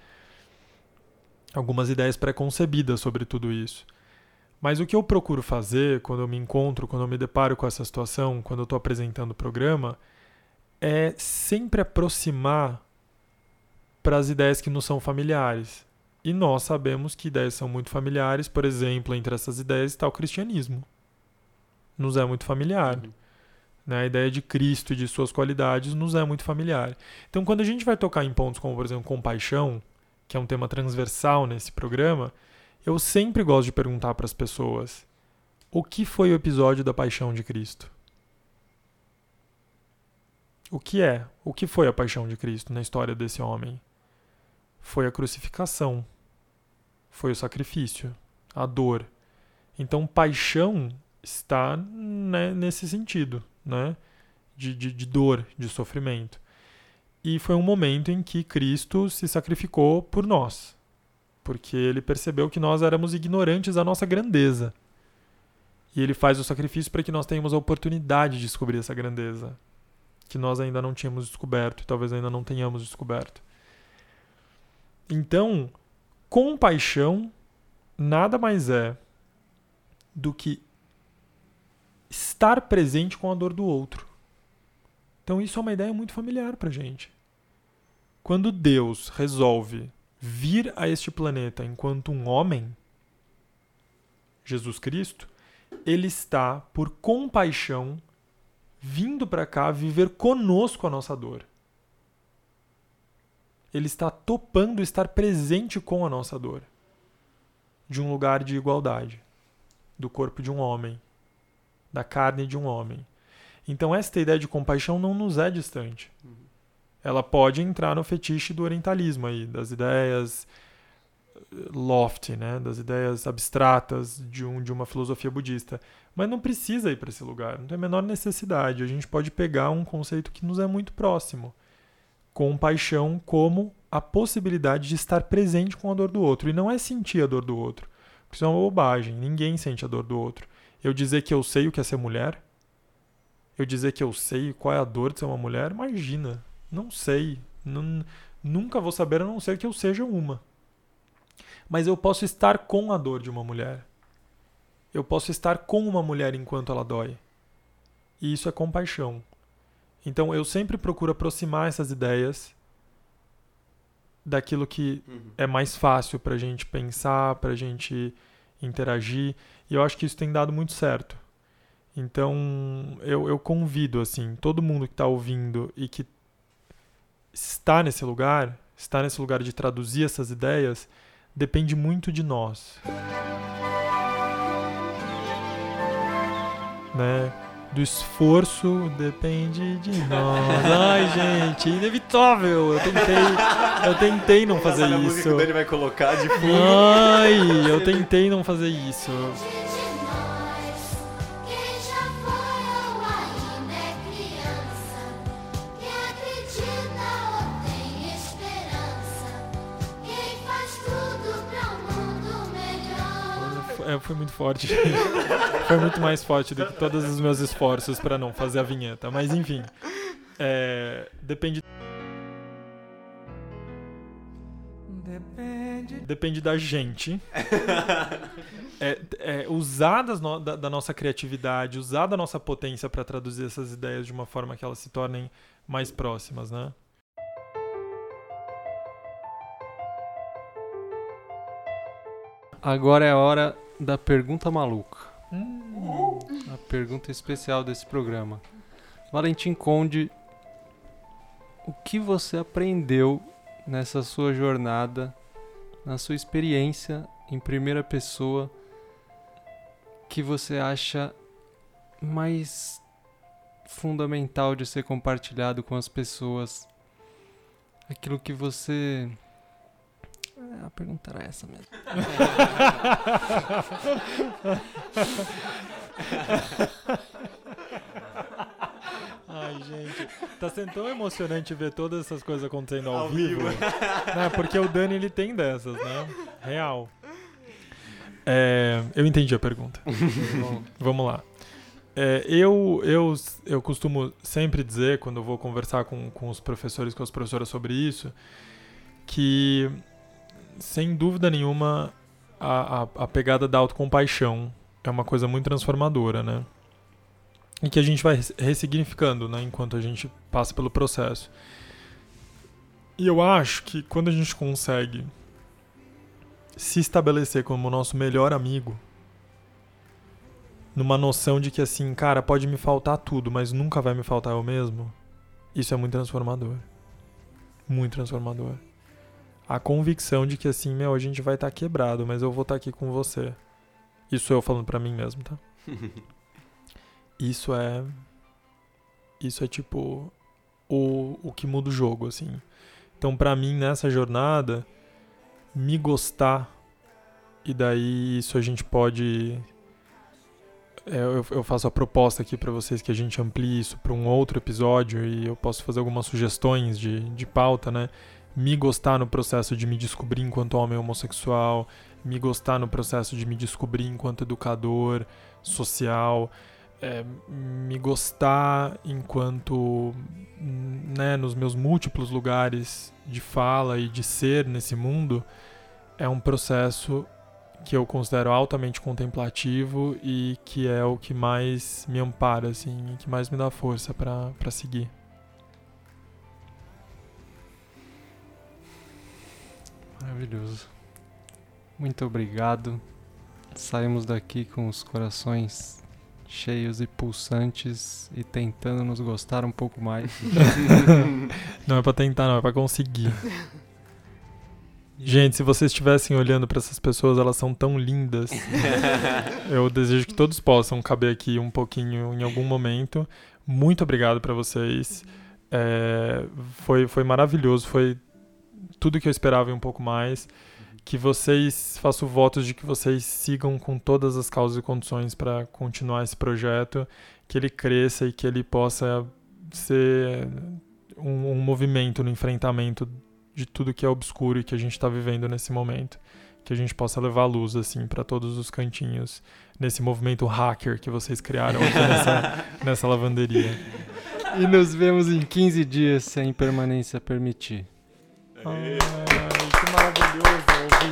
algumas ideias pré-concebidas sobre tudo isso. Mas o que eu procuro fazer quando eu me encontro, quando eu me deparo com essa situação, quando eu estou apresentando o programa, é sempre aproximar para as ideias que nos são familiares. E nós sabemos que ideias são muito familiares, por exemplo, entre essas ideias está o cristianismo. Nos é muito familiar. Uhum. Né? A ideia de Cristo e de suas qualidades nos é muito familiar. Então, quando a gente vai tocar em pontos como, por exemplo, compaixão, que é um tema transversal nesse programa, eu sempre gosto de perguntar para as pessoas: o que foi o episódio da paixão de Cristo? O que é? O que foi a paixão de Cristo na história desse homem? Foi a crucificação, foi o sacrifício, a dor. Então, paixão está, né, nesse sentido, né, de, de, de dor, de sofrimento. E foi um momento em que Cristo se sacrificou por nós, porque ele percebeu que nós éramos ignorantes da nossa grandeza. E ele faz o sacrifício para que nós tenhamos a oportunidade de descobrir essa grandeza, que nós ainda não tínhamos descoberto e talvez ainda não tenhamos descoberto. Então, compaixão nada mais é do que estar presente com a dor do outro. Então, isso é uma ideia muito familiar pra gente. Quando Deus resolve vir a este planeta enquanto um homem, Jesus Cristo, ele está, por compaixão, vindo pra cá viver conosco a nossa dor. Ele está topando estar presente com a nossa dor, de um lugar de igualdade, do corpo de um homem, da carne de um homem. Então esta ideia de compaixão não nos é distante. Ela pode entrar no fetiche do orientalismo aí, das ideias lofty, né? Das ideias abstratas de, um, de uma filosofia budista. Mas não precisa ir para esse lugar, não tem a menor necessidade. A gente pode pegar um conceito que nos é muito próximo. Compaixão como a possibilidade de estar presente com a dor do outro. E não é sentir a dor do outro, porque isso é uma bobagem. Ninguém sente a dor do outro. Eu dizer que eu sei o que é ser mulher, eu dizer que eu sei qual é a dor de ser uma mulher, imagina. Não sei. Não, nunca vou saber, a não ser que eu seja uma. Mas eu posso estar com a dor de uma mulher. Eu posso estar com uma mulher enquanto ela dói. E isso é compaixão. Então, eu sempre procuro aproximar essas ideias daquilo que uhum. é mais fácil pra gente pensar, pra gente interagir. E eu acho que isso tem dado muito certo. Então, eu, eu convido, assim, todo mundo que está ouvindo e que está nesse lugar, está nesse lugar de traduzir essas ideias, depende muito de nós. Né? Do esforço depende de nós. Ai, gente, inevitável. Eu tentei, eu tentei não fazer isso. Essa é a música que o Dani vai colocar de fundo. Ai, eu tentei não fazer isso. É, foi muito forte. Foi muito mais forte do que todos os meus esforços para não fazer a vinheta. Mas, enfim. É, depende... Depende... Depende da gente. É, é, usar das no, da, da nossa criatividade, usar da nossa potência para traduzir essas ideias de uma forma que elas se tornem mais próximas, né? Agora é a hora da pergunta maluca. Hum. A pergunta especial desse programa. Valentim Conde, o que você aprendeu nessa sua jornada, na sua experiência em primeira pessoa, que você acha mais fundamental de ser compartilhado com as pessoas? Aquilo que você... A pergunta era essa mesmo. Ai, gente. Tá sendo tão emocionante ver todas essas coisas acontecendo ao, ao vivo. vivo. Não, porque o Dani, ele tem dessas, né? Real. É, eu entendi a pergunta. Vamos lá. É, eu, eu, eu costumo sempre dizer, quando eu vou conversar com, com os professores, com as professoras sobre isso, que... sem dúvida nenhuma, a, a, a pegada da autocompaixão é uma coisa muito transformadora, né? E que a gente vai ressignificando, né? Enquanto a gente passa pelo processo. E eu acho que quando a gente consegue se estabelecer como o nosso melhor amigo, numa noção de que, assim, cara, pode me faltar tudo, mas nunca vai me faltar eu mesmo, isso é muito transformador. Muito transformador. A convicção de que, assim, meu, a gente vai estar tá quebrado, mas eu vou estar tá aqui com você. Isso eu falando pra mim mesmo, tá? Isso é... Isso é, tipo, o, o que muda o jogo, assim. Então, pra mim, nessa jornada, me gostar, e daí isso a gente pode... É, eu, eu faço a proposta aqui pra vocês que a gente amplie isso pra um outro episódio, e eu posso fazer algumas sugestões de, de pauta, né? Me gostar no processo de me descobrir enquanto homem homossexual, me gostar no processo de me descobrir enquanto educador social, é, me gostar enquanto, né, nos meus múltiplos lugares de fala e de ser nesse mundo, é um processo que eu considero altamente contemplativo e que é o que mais me ampara, assim, e que mais me dá força pra, pra seguir. Maravilhoso. Muito obrigado. Saímos daqui com os corações cheios e pulsantes e tentando nos gostar um pouco mais. Não é pra tentar, não, é pra conseguir. Gente, se vocês estivessem olhando pra essas pessoas, elas são tão lindas. Eu desejo que todos possam caber aqui um pouquinho em algum momento. Muito obrigado pra vocês. É, foi, foi maravilhoso, foi... tudo que eu esperava e um pouco mais, que vocês, faço votos de que vocês sigam com todas as causas e condições para continuar esse projeto, que ele cresça e que ele possa ser um, um movimento no enfrentamento de tudo que é obscuro e que a gente está vivendo nesse momento, que a gente possa levar luz, assim, para todos os cantinhos, nesse movimento hacker que vocês criaram aqui nessa, nessa lavanderia. E nos vemos em quinze dias, se a impermanência permitir. Ai, que maravilhoso.